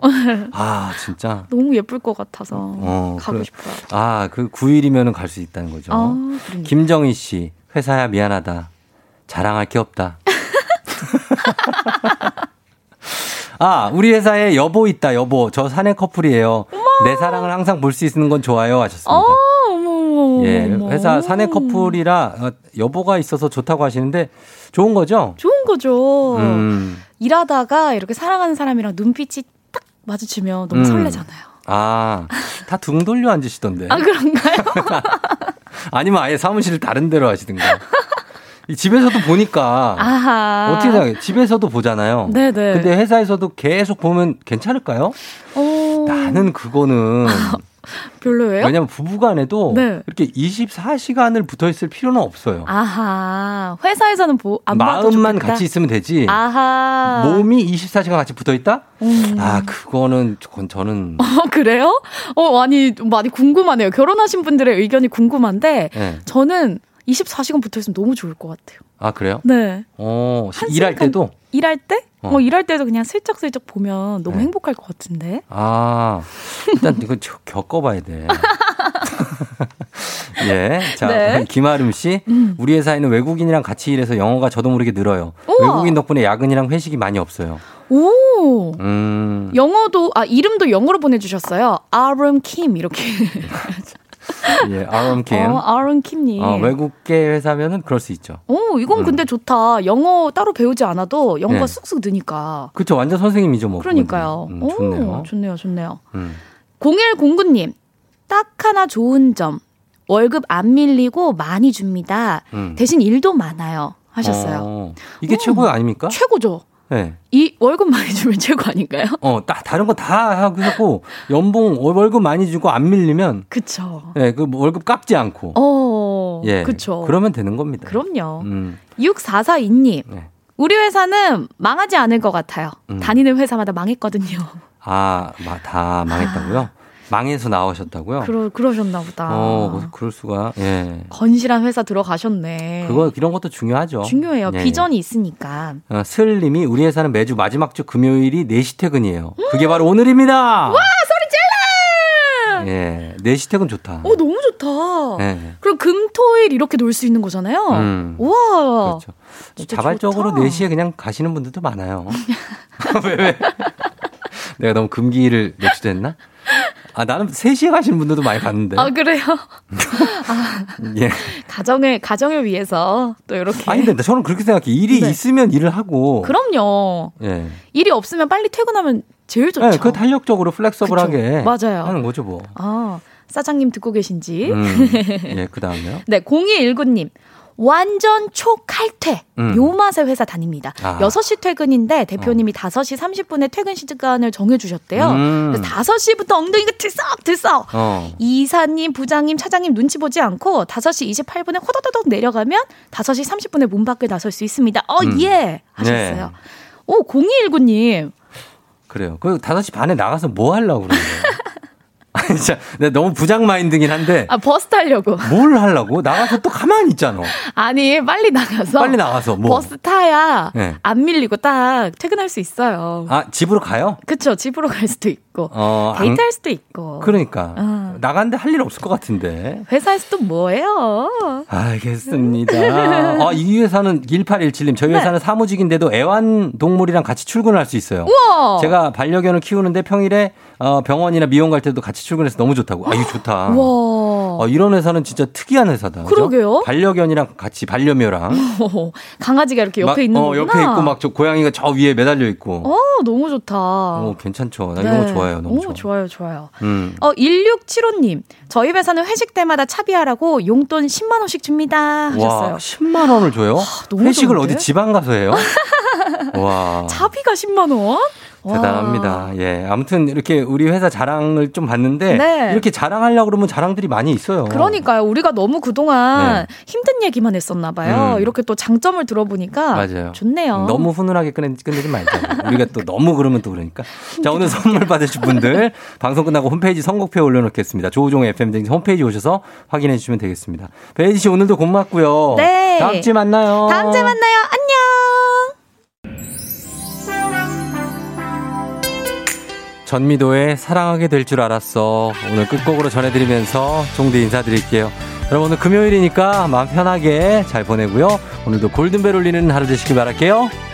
아, 진짜. 너무 예쁠 것 같아서 어, 가고 그래. 싶어요. 아, 그 구 일이면은 갈 수 있다는 거죠. 아, 김정희 씨, 회사야 미안하다. 자랑할 게 없다. 아, 우리 회사에 여보 있다, 여보. 저 사내 커플이에요. 어머. 내 사랑을 항상 볼 수 있는 건 좋아요. 하셨습니다. 어, 어머, 어머, 예, 회사 사내 커플이라 여보가 있어서 좋다고 하시는데 좋은 거죠? 좋은 거죠. 음. 일하다가 이렇게 사랑하는 사람이랑 눈빛이 딱 마주치면 너무 음. 설레잖아요. 아, 다 등 돌려 앉으시던데. 아, 그런가요? 아니면 아예 사무실을 다른 데로 하시든가. 집에서도 보니까 아하. 어떻게 생각해요? 집에서도 보잖아요. 네네. 근데 회사에서도 계속 보면 괜찮을까요? 오. 나는 그거는 별로예요? 왜냐면 부부간에도 네. 이렇게 이십사 시간을 붙어있을 필요는 없어요. 아하. 회사에서는 보, 안 봐도 마음만 좋겠다. 같이 있으면 되지. 아하. 몸이 이십사 시간 같이 붙어있다? 음. 아, 그거는 그건 저는. 어, 그래요? 어, 아니 많이 궁금하네요. 결혼하신 분들의 의견이 궁금한데 네. 저는. 이십사 시간 붙어 있으면 너무 좋을 것 같아요. 아, 그래요? 네. 어, 일할 때도? 일할 때? 어. 뭐 일할 때도 그냥 슬쩍슬쩍 보면 너무 네. 행복할 것 같은데. 아, 일단 이거 겪어봐야 돼. 예. 자, 네. 김아름 씨. 음. 우리 회사에는 외국인이랑 같이 일해서 영어가 저도 모르게 늘어요. 우와. 외국인 덕분에 야근이랑 회식이 많이 없어요. 오. 음. 영어도, 아, 이름도 영어로 보내주셨어요. 아름 킴, 이렇게. 예, 아론킴. 어, 아론킴님. 어, 외국계 회사면은 그럴 수 있죠. 오, 이건 음. 근데 좋다. 영어 따로 배우지 않아도 영어가 네. 쑥쑥 느니까. 그렇죠. 완전 선생님이죠, 뭐. 그러니까요. 음, 좋네요. 오, 좋네요, 좋네요. 음. 공일공구 님, 딱 하나 좋은 점. 월급 안 밀리고 많이 줍니다. 음. 대신 일도 많아요. 하셨어요. 어, 이게 음, 최고 아닙니까? 최고죠. 네. 이 월급 많이 주면 최고 아닌가요? 어, 다, 다른 거 다 하고, 연봉, 월급 많이 주고 안 밀리면. 그쵸. 예, 네, 그 월급 깎지 않고. 어, 예. 그쵸. 그러면 되는 겁니다. 그럼요. 음. 육사사이 님, 네. 우리 회사는 망하지 않을 것 같아요. 음. 다니는 회사마다 망했거든요. 아, 다 망했다고요? 아. 망해서 나오셨다고요? 그러, 그러셨나 보다. 어, 그럴 수가. 예. 건실한 회사 들어가셨네. 그거, 이런 것도 중요하죠. 중요해요. 예. 비전이 있으니까. 어, 슬님이 우리 회사는 매주 마지막 주 금요일이 네 시 퇴근이에요. 음. 그게 바로 오늘입니다. 와, 소리 질러! 예. 네 시 퇴근 좋다. 어, 너무 좋다. 예. 그럼 금, 토, 일 이렇게 놀 수 있는 거잖아요. 음. 우와. 그렇죠. 자발적으로 좋다. 네 시에 그냥 가시는 분들도 많아요. 왜, 왜? 내가 너무 금기를 노출했나? 아, 나는 세 시에 가시는 분들도 많이 봤는데. 아, 그래요? 아, 예. 가정을, 가정을 위해서 또 이렇게. 아니, 근데 저는 그렇게 생각해. 일이 네. 있으면 일을 하고. 그럼요. 예. 일이 없으면 빨리 퇴근하면 제일 좋죠. 네, 그 탄력적으로 플렉서블하게. 맞아요. 하는 거죠, 뭐. 아, 사장님 듣고 계신지. 음, 예, 그 다음에요. 네, 공이일구 님. 완전 초칼퇴. 음. 요 맛의 회사 다닙니다. 아. 여섯 시 퇴근인데 대표님이 어. 다섯 시 삼십 분에 퇴근 시간을 정해주셨대요. 음. 그래서 다섯 시부터 엉덩이가 들썩들썩. 어. 이사님, 부장님, 차장님 눈치 보지 않고 다섯 시 이십팔 분에 호도도독 내려가면 다섯 시 삼십 분에 문 밖을 나설 수 있습니다. 어, 음. 예! 하셨어요. 네. 오, 공이일구 님. 그래요. 그 다섯 시 반에 나가서 뭐 하려고 그러는 거예요? 진짜 내가 너무 부장 마인드긴 한데. 아, 버스 타려고. 뭘 하려고? 나가서 또 가만히 있잖아. 아니, 빨리 나가서. 빨리 나가서 뭐. 버스 타야 네. 안 밀리고 딱 퇴근할 수 있어요. 아, 집으로 가요? 그쵸. 집으로 갈 수도 있고. 어, 데이트할 안... 수도 있고. 그러니까. 어. 나가는데 할 일 없을 것 같은데. 회사에서 또 뭐예요? 알겠습니다. 아, 이 회사는 일팔일칠 님. 저희 회사는 네. 사무직인데도 애완동물이랑 같이 출근할 수 있어요. 우와. 제가 반려견을 키우는데 평일에 병원이나 미용 갈 때도 같이 출근해서 너무 좋다고. 아, 이거 좋다. 와. 아, 이런 회사는 진짜 특이한 회사다. 그러게요. 그죠? 반려견이랑 같이 반려묘랑. 강아지가 이렇게 옆에 막, 있는 거구나. 어, 옆에 있고 막 저 고양이가 저 위에 매달려 있고. 어, 너무 좋다. 어, 괜찮죠. 나 네. 이런 거 좋아요. 너무 오, 좋아. 좋아요. 좋아요. 음. 어, 일육칠오 님. 저희 회사는 회식 때마다 차비하라고 용돈 십만 원씩 줍니다. 하셨어요. 와, 십만 원을 줘요? 와, 너무 회식을 좋은데? 어디 지방 가서 해요? 와. 차비가 십만 원? 대단합니다. 와. 예. 아무튼 이렇게 우리 회사 자랑을 좀 봤는데 네. 이렇게 자랑하려고 그러면 자랑들이 많이 있어요. 그러니까요. 우리가 너무 그동안 네. 힘든 얘기만 했었나 봐요. 음. 이렇게 또 장점을 들어보니까 맞아요. 좋네요. 너무 훈훈하게 끝내지 말자. 우리가 또 너무 그러면 또 그러니까. 자, 오늘 선물 받으실 분들 방송 끝나고 홈페이지 선곡표에 올려놓겠습니다. 조우종의 에프엠 홈페이지 오셔서 확인해 주시면 되겠습니다. 베이지 씨 오늘도 고맙고요. 네. 다음 주에 만나요. 다음 주에 만나요. 안녕. 전미도의 사랑하게 될 줄 알았어 오늘 끝곡으로 전해드리면서 쫑디 인사드릴게요. 여러분 오늘 금요일이니까 마음 편하게 잘 보내고요. 오늘도 골든벨 울리는 하루 되시길 바랄게요.